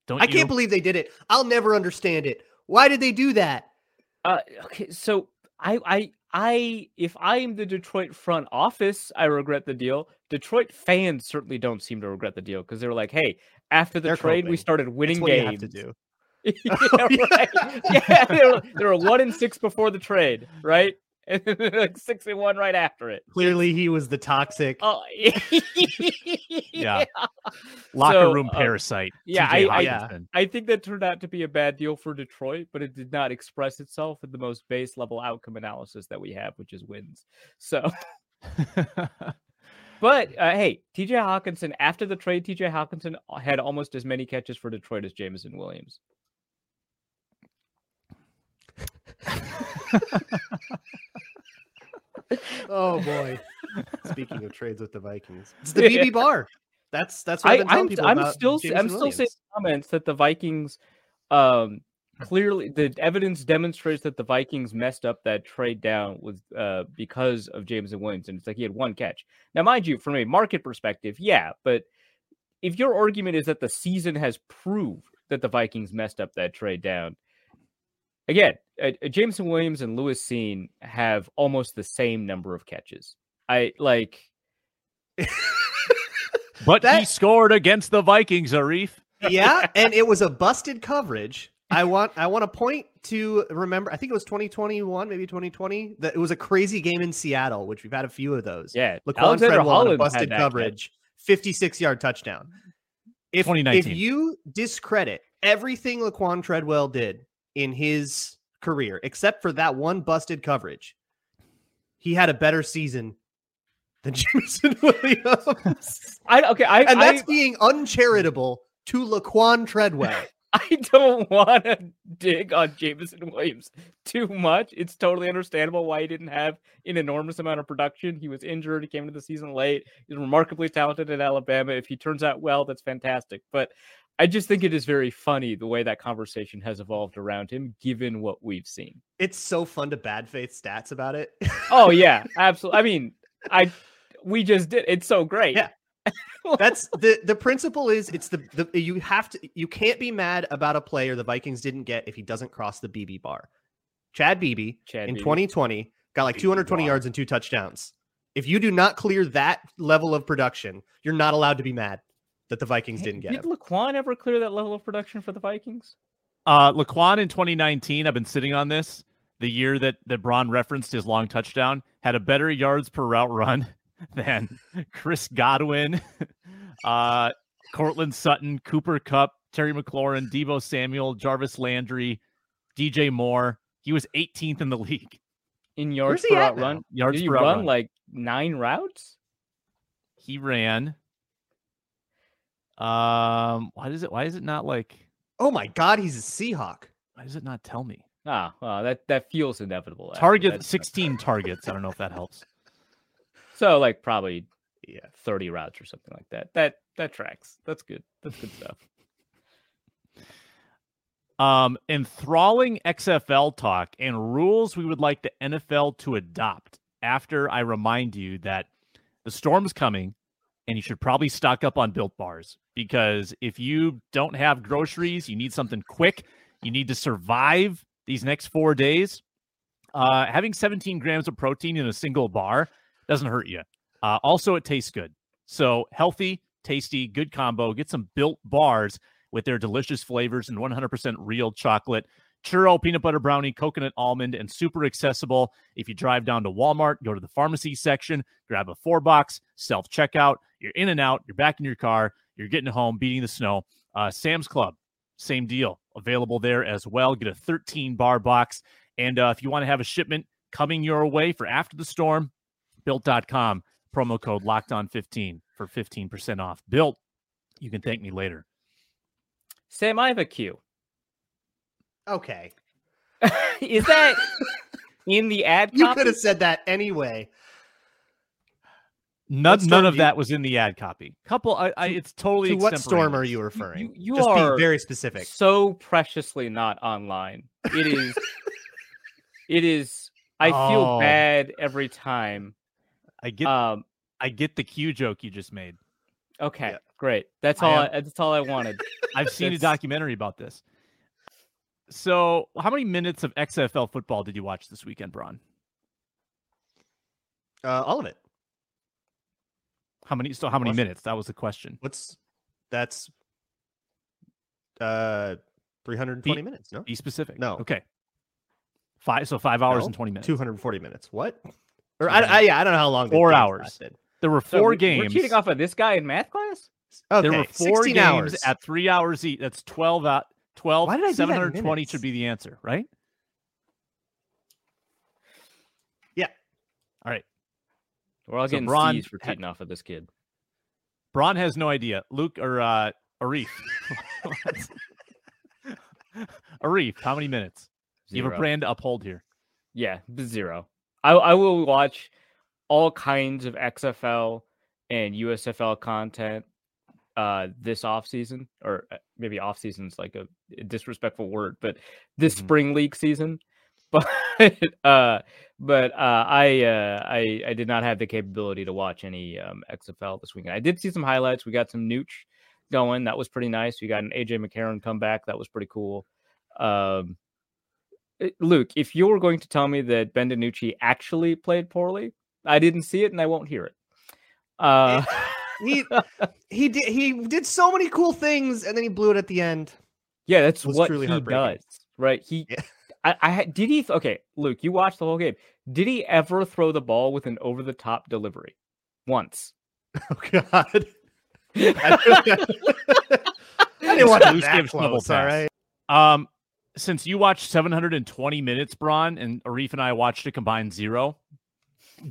Don't I you? Can't believe they did it. I'll never understand it. Why did they do that? Uh, okay, so I, I, I, if I am the Detroit front office, I regret the deal. Detroit fans certainly don't seem to regret the deal because they were like, hey, after the They're trade, coping. We started winning That's what games. You have to do. yeah, oh, yeah. Right. Yeah, they were, they were one and six before the trade, right? And like six and one right after it. Clearly, he was the toxic. Oh, yeah. yeah. Locker so, room um, parasite. Yeah, I, I, yeah. I think that turned out to be a bad deal for Detroit, but it did not express itself in the most base level outcome analysis that we have, which is wins. So, but uh, hey, T J Hockenson, after the trade, T J Hockenson had almost as many catches for Detroit as Jameson Williams. Oh boy. Speaking of trades with the Vikings, it's the B B yeah. bar. That's that's what I've been telling I'm, people I'm about still Jameson I'm still Williams. Seeing comments that the Vikings um clearly the evidence demonstrates that the Vikings messed up that trade down with uh because of Jameson Williams, and it's like he had one catch. Now mind you, from a market perspective, yeah, but if your argument is that the season has proved that the Vikings messed up that trade down, again, uh, Jameson Williams and Lewis Cine have almost the same number of catches. I like, but that... he scored against the Vikings, Arif. Yeah, and it was a busted coverage. I want, I want to point to remember. I think it was twenty twenty-one, maybe twenty twenty. That it was a crazy game in Seattle, which we've had a few of those. Yeah, Laquan Treadwell busted coverage, fifty-six yard touchdown. If if you discredit everything Laquan Treadwell did in his career, except for that one busted coverage, he had a better season than Jameson Williams. I, okay, I, and that's I, being uncharitable to Laquan Treadwell. I don't want to dig on Jameson Williams too much. It's totally understandable why he didn't have an enormous amount of production. He was injured. He came into the season late. He's remarkably talented at Alabama. If he turns out well, that's fantastic. But I just think it is very funny the way that conversation has evolved around him, given what we've seen. It's so fun to bad faith stats about it. Oh yeah, absolutely. I mean, I, we just did. It's so great. Yeah. That's the, the principle is it's the, the, you have to, you can't be mad about a player the Vikings didn't get if he doesn't cross the B B bar. Chad Beebe Chad in Beebe. twenty twenty got like two hundred twenty yards and two touchdowns. If you do not clear that level of production, you're not allowed to be mad that the Vikings didn't get. Did Laquan ever clear that level of production for the Vikings? Uh, Laquan in twenty nineteen, I've been sitting on this, the year that, that Braun referenced his long touchdown, had a better yards per route run than Chris Godwin, uh, Cortland Sutton, Cooper Kupp, Terry McLaurin, Deebo Samuel, Jarvis Landry, D J Moore. He was eighteenth in the league. In yards per route run? Yards Did he run, run like nine routes? He ran... Um, why does it, why is it not like, oh my God, he's a Seahawk. Why does it not tell me? Ah, well, that, that feels inevitable. Target actually, sixteen targets. I don't know if that helps. So like probably yeah, thirty routes or something like that. That, that tracks. That's good. That's good stuff. Um, enthralling X F L talk and rules we would like the N F L to adopt after I remind you that the storm's coming. And you should probably stock up on Built Bars, because if you don't have groceries, you need something quick. You need to survive these next four days, uh, having seventeen grams of protein in a single bar doesn't hurt you. Uh, also, it tastes good. So healthy, tasty, good combo. Get some Built bars with their delicious flavors and one hundred percent real chocolate. Churro, peanut butter brownie, coconut almond, and super accessible. If you drive down to Walmart, go to the pharmacy section, grab a four-box, self-checkout. You're in and out. You're back in your car. You're getting home, beating the snow. Uh, Sam's Club, same deal. Available there as well. Get a thirteen-bar box. And uh, if you want to have a shipment coming your way for after the storm, Built dot com. Promo code locked on fifteen for fifteen percent off. Built, you can thank me later. Sam, I have a cue. Okay. Is that in the ad copy? You could have said that anyway. None, none of you, that was in the ad copy. Couple, I, I, it's totally to what storm are you referring? You, you Just are be very specific. So preciously not online. It is. It is. I oh. feel bad every time. I get. Um, I get the Q joke you just made. Okay, yeah. Great. That's all. I I, that's all I wanted. I've seen that's... a documentary about this. So, how many minutes of X F L football did you watch this weekend, Braun? Uh, all of it. How many? So how many minutes? That was the question. What's that's uh three hundred twenty be, minutes? No, be specific. No, okay. Five. So five hours no, and twenty minutes. two hundred forty minutes. What? Or I, I yeah, I don't know how long. Four hours. Lasted. There were four so games. We're cheating off of this guy in math class. Okay. There were four games hours. At three hours each. That's twelve out. twelve. Why did I seven hundred twenty should be the answer, right? Yeah. All right. We're all so getting Braun for had, off of this kid. Braun has no idea. Luke or uh, Arif. Arif, how many minutes? Zero. You have a brand to uphold here. Yeah, zero. I, I will watch all kinds of X F L and U S F L content uh, this offseason, or maybe offseason is like a, a disrespectful word, but this mm-hmm. spring league season. But uh, but uh, I, uh, I I did not have the capability to watch any um, X F L this weekend. I did see some highlights. We got some Nooch going. That was pretty nice. We got an A J McCarron comeback. That was pretty cool. Um, Luke, if you were going to tell me that Ben DiNucci actually played poorly, I didn't see it and I won't hear it. Uh, he he did he did so many cool things and then he blew it at the end. Yeah, that's what he does, right? He, yeah. I, I did he okay, Luke, you watched the whole game. Did he ever throw the ball with an over the top delivery? Once. Oh God! I didn't watch that close. All right. Um. Since you watched seven hundred twenty minutes, Braun, and Arif and I watched a combined zero,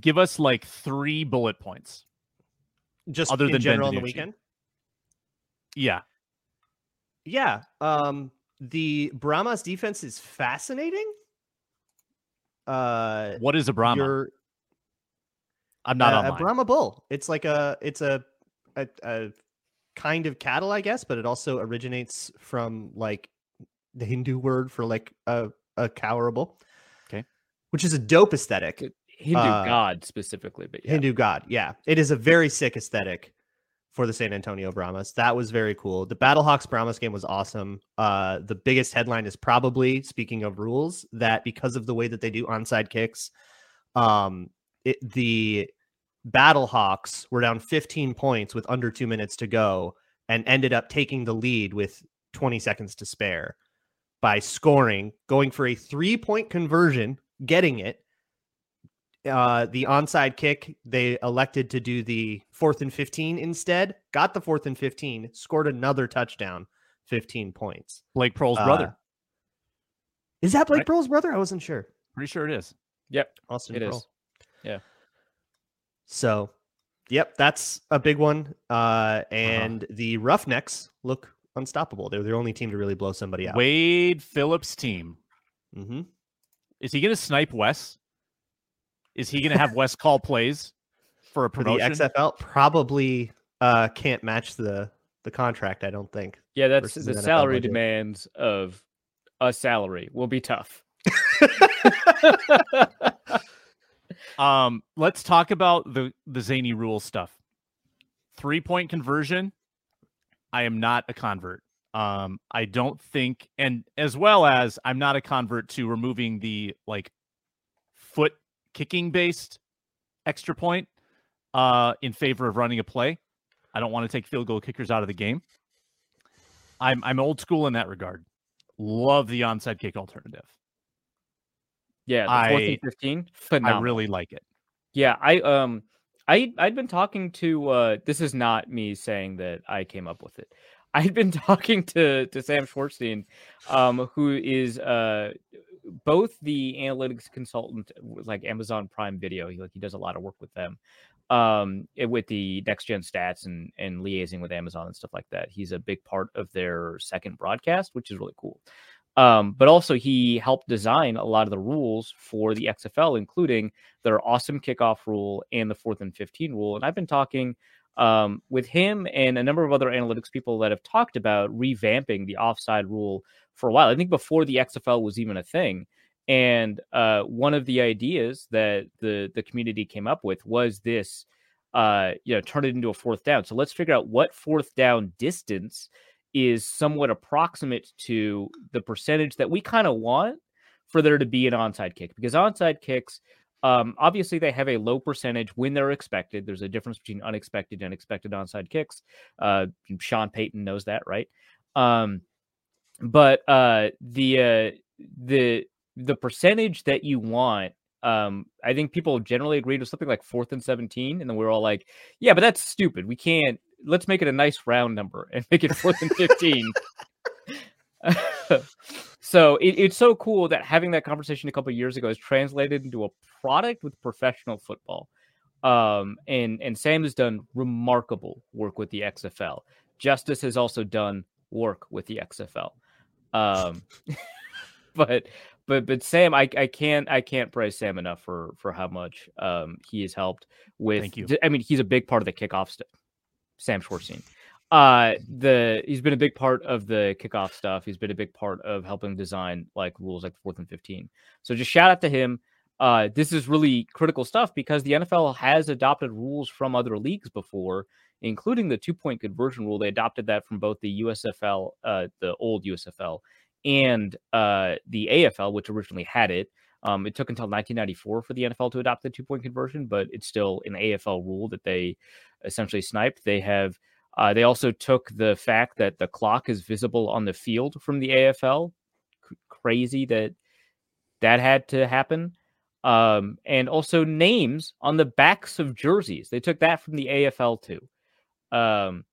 give us like three bullet points. Just other in than general on the weekend? Yeah. Yeah. Um, the Brahma's defense is fascinating. Uh, what is a Brahma? I'm not uh, online. A Brahma bull. It's like a, it's a, a, a kind of cattle, I guess, but it also originates from like the Hindu word for like a, a cow or a bull. Okay. Which is a dope aesthetic. Hindu uh, god specifically, but yeah. Hindu god. Yeah. It is a very sick aesthetic for the San Antonio Brahmas. That was very cool. The Battlehawks Brahmas game was awesome. Uh, the biggest headline is probably, speaking of rules, that because of the way that they do onside kicks, um, it, the Battlehawks were down fifteen points with under two minutes to go and ended up taking the lead with twenty seconds to spare by scoring, going for a three-point conversion, getting it. Uh, the onside kick, they elected to do the fourth and fifteen instead, got the fourth and fifteen, scored another touchdown, fifteen points. Blake Prohl's uh, brother. Is that Blake right? Prohl's brother? I wasn't sure. Pretty sure it is. Yep. Austin it Prohl. Is. Yeah. So, yep, that's a big one. Uh, and uh-huh. the Roughnecks look unstoppable. They're the only team to really blow somebody out. Wade Phillips' team. Mm-hmm. Is he going to snipe Wes? Is he going to have Wes call plays for a promotion? For the X F L probably uh, can't match the the contract. I don't think. Yeah, that's the salary budget. Demands of a salary will be tough. um, let's talk about the the zany rule stuff. Three point conversion. I am not a convert. Um, I don't think, and as well as I'm not a convert to removing the like foot kicking based extra point uh, in favor of running a play. I don't want to take field goal kickers out of the game. I'm I'm old school in that regard. Love the onside kick alternative. Yeah, the fourteen fifteen. Phenomenal. I really like it. Yeah, I um I I'd been talking to uh, this is not me saying that I came up with it. I'd been talking to, to Sam Schwartzstein, um, who is uh, both the analytics consultant with like Amazon Prime Video. He like he does a lot of work with them, um, with the next gen stats and and liaising with Amazon and stuff like that. He's a big part of their second broadcast, which is really cool. Um, but also he helped design a lot of the rules for the X F L, including their awesome kickoff rule and the fourth and fifteen rule. And I've been talking Um, with him and a number of other analytics people that have talked about revamping the offside rule for a while. I think before the X F L was even a thing. And uh, one of the ideas that the, the community came up with was this, uh, you know, turn it into a fourth down. So let's figure out what fourth down distance is somewhat approximate to the percentage that we kind of want for there to be an onside kick, because onside kicks, Um, obviously, they have a low percentage when they're expected. There's a difference between unexpected and expected onside kicks. Uh, Sean Payton knows that, right? Um, but uh, the uh, the the percentage that you want, um, I think people generally agreed with something like fourth and seventeen, and then we were all like, "Yeah, but that's stupid. We can't. Let's make it a nice round number and make it fourth and fifteen." So it, it's so cool that having that conversation a couple of years ago is translated into a product with professional football. Um, and, and Sam has done remarkable work with the X F L. Justice has also done work with the X F L. Um, but, but, but Sam, I, I can't, I can't praise Sam enough for, for how much um, he has helped with. Thank you. I mean, he's a big part of the kickoff stuff. Sam Schwartzstein. Uh, the he's been a big part of the kickoff stuff. He's been a big part of helping design like rules like fourth and fifteen. So just shout out to him. Uh, this is really critical stuff because the N F L has adopted rules from other leagues before, including the two point conversion rule. They adopted that from both the U S F L, uh, the old U S F L, and uh, the A F L, which originally had it. Um, it took until nineteen ninety-four for the N F L to adopt the two point conversion, but it's still an A F L rule that they essentially sniped. They have. Uh, they also took the fact that the clock is visible on the field from the A F L. C- crazy that that had to happen. Um, and also names on the backs of jerseys. They took that from the A F L too. Um,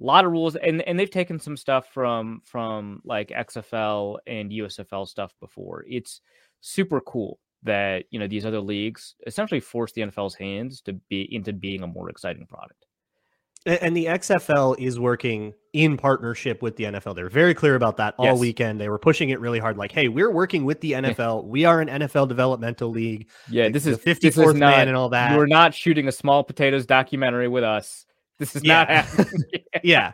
a lot of rules. And, and they've taken some stuff from, from like X F L and U S F L stuff before. It's super cool that, you know, these other leagues essentially force the N F L's hands to be into being a more exciting product. And the X F L is working in partnership with the N F L. They're very clear about that all yes. weekend. They were pushing it really hard. Like, hey, we're working with the N F L. We are an N F L developmental league. Yeah, this is the fifty-fourth is not, man and all that. You're not shooting a Small Potatoes documentary with us. This is yeah. not happening. yeah. yeah.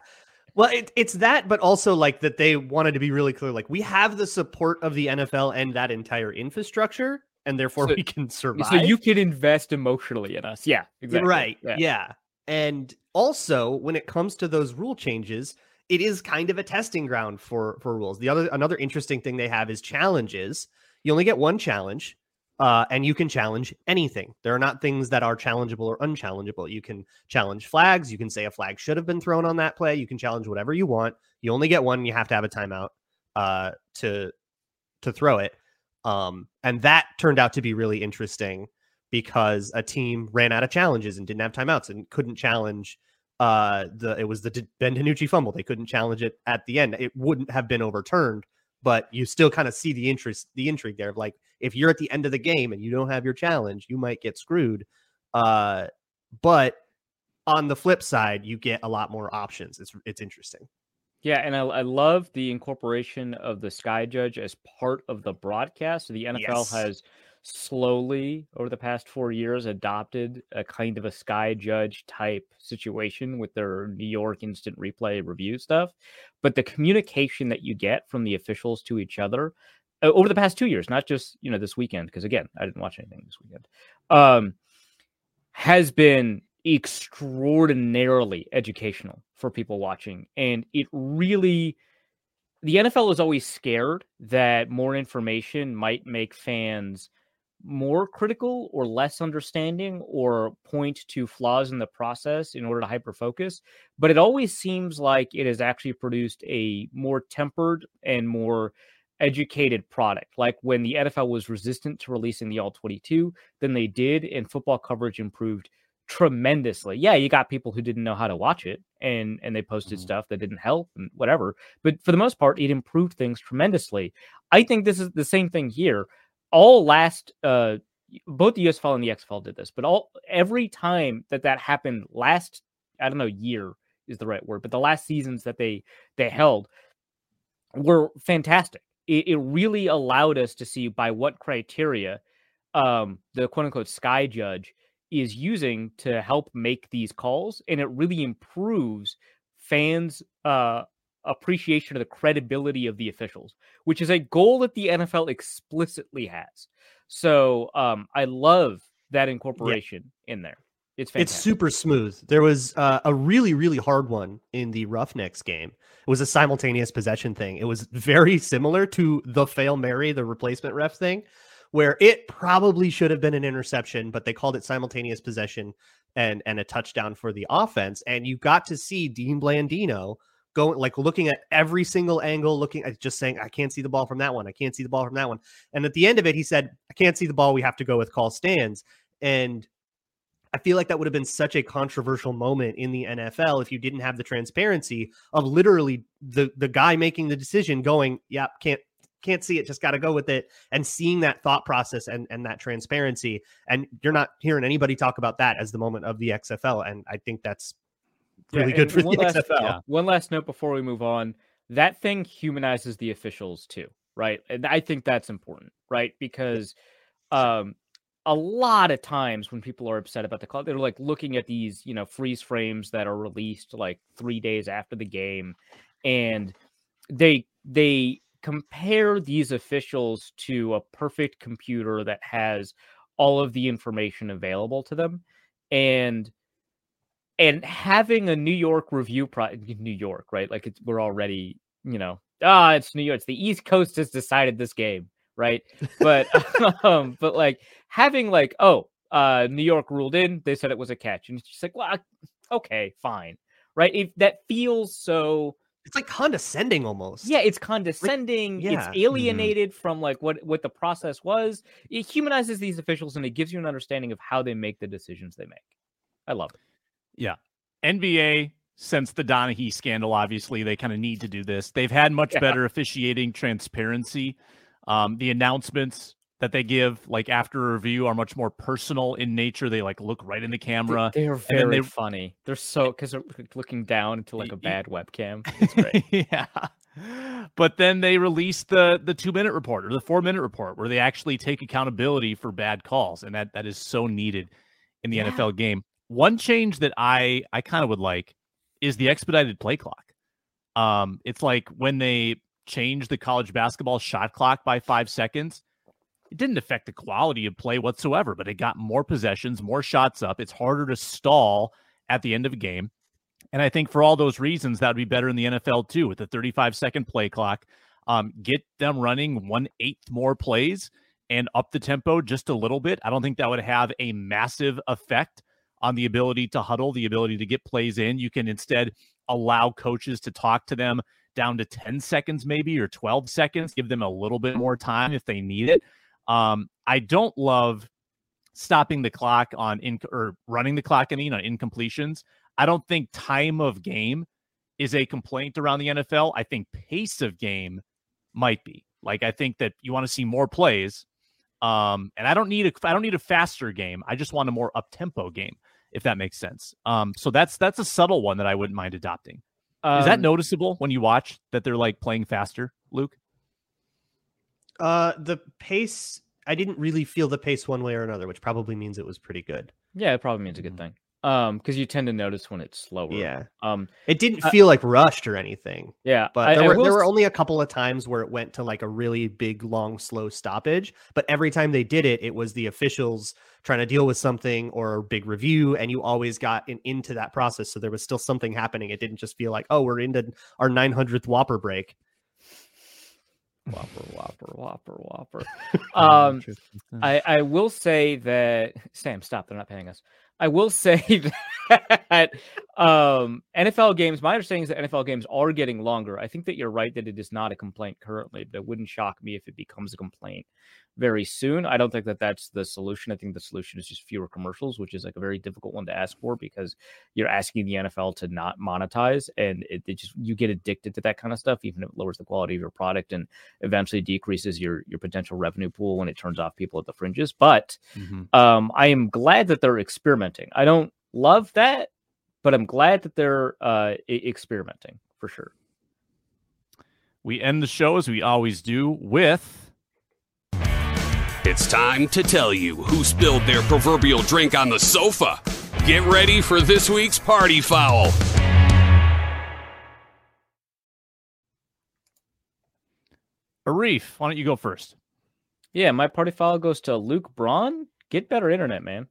Well, it, it's that, but also like that they wanted to be really clear. Like, we have the support of the N F L and that entire infrastructure, and therefore so, we can survive. So you can invest emotionally in us. Yeah, exactly. Right. Yeah. yeah. And also, when it comes to those rule changes, it is kind of a testing ground for, for rules. The other another interesting thing they have is challenges. You only get one challenge, uh, and you can challenge anything. There are not things that are challengeable or unchallengeable. You can challenge flags. You can say a flag should have been thrown on that play. You can challenge whatever you want. You only get one. And you have to have a timeout uh, to to throw it. Um, and that turned out to be really interesting, because a team ran out of challenges and didn't have timeouts and couldn't challenge uh, the, it was the D- Ben DiNucci fumble. They couldn't challenge it at the end. It wouldn't have been overturned, but you still kind of see the interest, the intrigue there of like, if you're at the end of the game and you don't have your challenge, you might get screwed. Uh, but on the flip side, you get a lot more options. It's, it's interesting. Yeah, and I, I love the incorporation of the Sky Judge as part of the broadcast. So the N F L yes. has slowly over the past four years adopted a kind of a Sky Judge type situation with their New York instant replay review stuff. But the communication that you get from the officials to each other uh, over the past two years, not just, you know, this weekend, because again, I didn't watch anything this weekend, um, has been extraordinarily educational for people watching. And it really, the N F L is always scared that more information might make fans more critical or less understanding or point to flaws in the process in order to hyper-focus. But it always seems like it has actually produced a more tempered and more educated product. Like when the N F L was resistant to releasing the all twenty-two, then they did, and football coverage improved tremendously. Yeah, you got people who didn't know how to watch it, and and they posted mm-hmm. stuff that didn't help and whatever. But for the most part, it improved things tremendously. I think this is the same thing here. All last, uh, both the U S F L and the X F L did this, but all every time that that happened last, I don't know, year is the right word, but the last seasons that they they held were fantastic. It, it really allowed us to see by what criteria um, the quote unquote sky judge is using to help make these calls, and it really improves fans' uh, appreciation of the credibility of the officials, which is a goal that the N F L explicitly has. So um, I love that incorporation yeah. in there. It's fantastic. It's super smooth. There was uh, a really, really hard one in the Roughnecks game. It was a simultaneous possession thing. It was very similar to the Fail Mary, the replacement ref thing, where it probably should have been an interception, but they called it simultaneous possession and, and a touchdown for the offense. And you got to see Dean Blandino going, like, looking at every single angle, looking at just saying, I can't see the ball from that one. I can't see the ball from that one. And at the end of it, he said, I can't see the ball. We have to go with call stands. And I feel like that would have been such a controversial moment in the N F L if you didn't have the transparency of literally the, the guy making the decision going, yeah, can't, can't see it, just got to go with it, and seeing that thought process and, and that transparency. And you're not hearing anybody talk about that as the moment of the X F L. And I think that's really yeah, good for the last, X F L. Yeah. One last note before we move on, that thing humanizes the officials too, right? And I think that's important, right? Because um, a lot of times when people are upset about the call, they're like looking at these, you know, freeze frames that are released like three days after the game. And they, they, compare these officials to a perfect computer that has all of the information available to them. And and having a New York review, pro- New York, right? Like, it's, we're already, you know, ah, it's New York. It's the East Coast has decided this game, right? But, um, but like, having like, oh, uh, New York ruled in, they said it was a catch. And it's just like, well, I, okay, fine, right? It, that feels so... It's like condescending almost. Yeah, it's condescending. Like, yeah. It's alienated mm-hmm. from like what, what the process was. It humanizes these officials, and it gives you an understanding of how they make the decisions they make. I love it. Yeah. N B A, since the Donaghy scandal, obviously, they kind of need to do this. They've had much yeah. better officiating transparency. Um, the announcements that they give, like after a review, are much more personal in nature. They like look right in the camera. They are very they... funny. They're so, because they're looking down into like a bad webcam. It's great. yeah. But then they release the the two minute report or the four minute report where they actually take accountability for bad calls, and that that is so needed in the yeah. N F L game. One change that I I kind of would like is the expedited play clock. Um, it's like when they changed the college basketball shot clock by five seconds. It didn't affect the quality of play whatsoever, but it got more possessions, more shots up. It's harder to stall at the end of a game. And I think for all those reasons, that would be better in the N F L too, with the thirty-five second play clock. Um, get them running one eighth more plays and up the tempo just a little bit. I don't think that would have a massive effect on the ability to huddle, the ability to get plays in. You can instead allow coaches to talk to them down to ten seconds maybe, or twelve seconds, give them a little bit more time if they need it. Um, I don't love stopping the clock on in or running the clock on you know, incompletions. I don't think time of game is a complaint around the N F L. I think pace of game might be. Like, I think that you want to see more plays. Um, and I don't need a I don't need a faster game. I just want a more up-tempo game, if that makes sense. Um, so that's that's a subtle one that I wouldn't mind adopting. Um, is that noticeable when you watch that they're like playing faster, Luke? Uh, the pace, I didn't really feel the pace one way or another, which probably means it was pretty good. Yeah, it probably means a good thing. Um, because you tend to notice when it's slower. Yeah. Um, it didn't feel uh, like rushed or anything. Yeah. But there, I, I were, there were only a couple of times where it went to like a really big, long, slow stoppage. But every time they did it, it was the officials trying to deal with something or a big review. And you always got in, into that process. So there was still something happening. It didn't just feel like, oh, we're into our nine hundredth Whopper break. Whopper, whopper, whopper, whopper. um, I, I will say that... Sam, stop. They're not paying us. I will say that um, N F L games, my understanding is that N F L games are getting longer. I think that you're right that it is not a complaint currently, but it wouldn't shock me if it becomes a complaint very soon. I don't think that that's the solution. I think the solution is just fewer commercials, which is like a very difficult one to ask for because you're asking the N F L to not monetize, and it, it just, you get addicted to that kind of stuff, even if it lowers the quality of your product and eventually decreases your, your potential revenue pool when it turns off people at the fringes. But mm-hmm. um, I am glad that they're experimenting. I don't love that, but I'm glad that they're uh, experimenting for sure. We end the show as we always do with... It's time to tell you who spilled their proverbial drink on the sofa. Get ready for this week's party foul. Arif, why don't you go first? Yeah, my party foul goes to Luke Braun. Get better internet, man.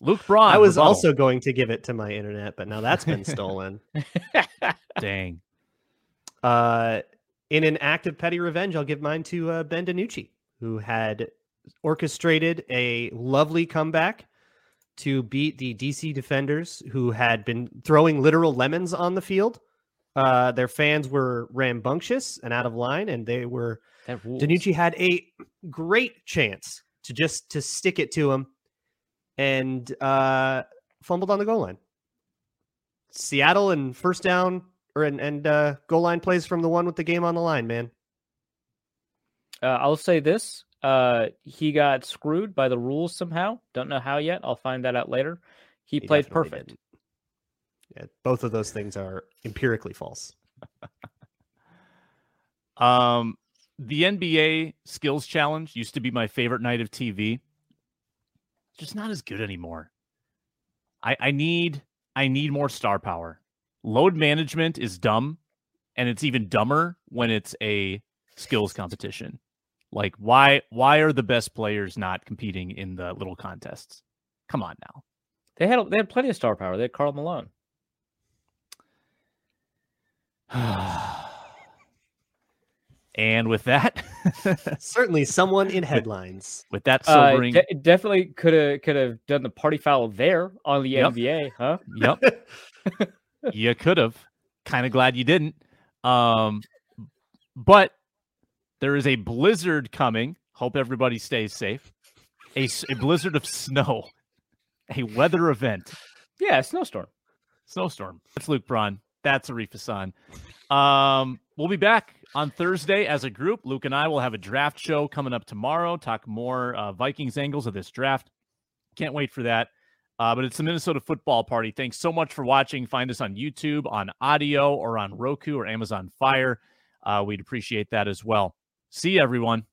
Luke Braun. I was rebuttal. also going to give it to my internet, but now that's been stolen. Dang. Uh, in an act of petty revenge, I'll give mine to uh, Ben DiNucci, who had orchestrated a lovely comeback to beat the D C defenders who had been throwing literal lemons on the field. Uh, their fans were rambunctious and out of line, and they were... DiNucci had a great chance to just to stick it to him and uh, fumbled on the goal line. Seattle and first down or and, and uh, goal line plays from the one with the game on the line, man. Uh, I'll say this. Uh, he got screwed by the rules somehow. Don't know how yet. I'll find that out later. He, he played perfect. Didn't. Yeah, both of those things are empirically false. um. The N B A Skills Challenge used to be my favorite night of T V. It's just not as good anymore. I, I need I need more star power. Load management is dumb, and it's even dumber when it's a skills competition. Like, why why are the best players not competing in the little contests? Come on now. They had they had plenty of star power. They had Karl Malone. And with that, certainly someone in headlines with that sobering, uh, de- definitely could have could have done the party foul there on the yep. N B A, huh? Yep, you could have. Kind of glad you didn't. Um, but there is a blizzard coming. Hope everybody stays safe. A, a blizzard of snow, a weather event. Yeah, a snowstorm. Snowstorm. That's Luke Braun. That's Arif Hasan. Um, we'll be back on Thursday as a group. Luke and I will have a draft show coming up tomorrow. Talk more uh, Vikings angles of this draft. Can't wait for that. Uh, but it's the Minnesota Football Party. Thanks so much for watching. Find us on YouTube, on audio, or on Roku or Amazon Fire. Uh, we'd appreciate that as well. See you, everyone.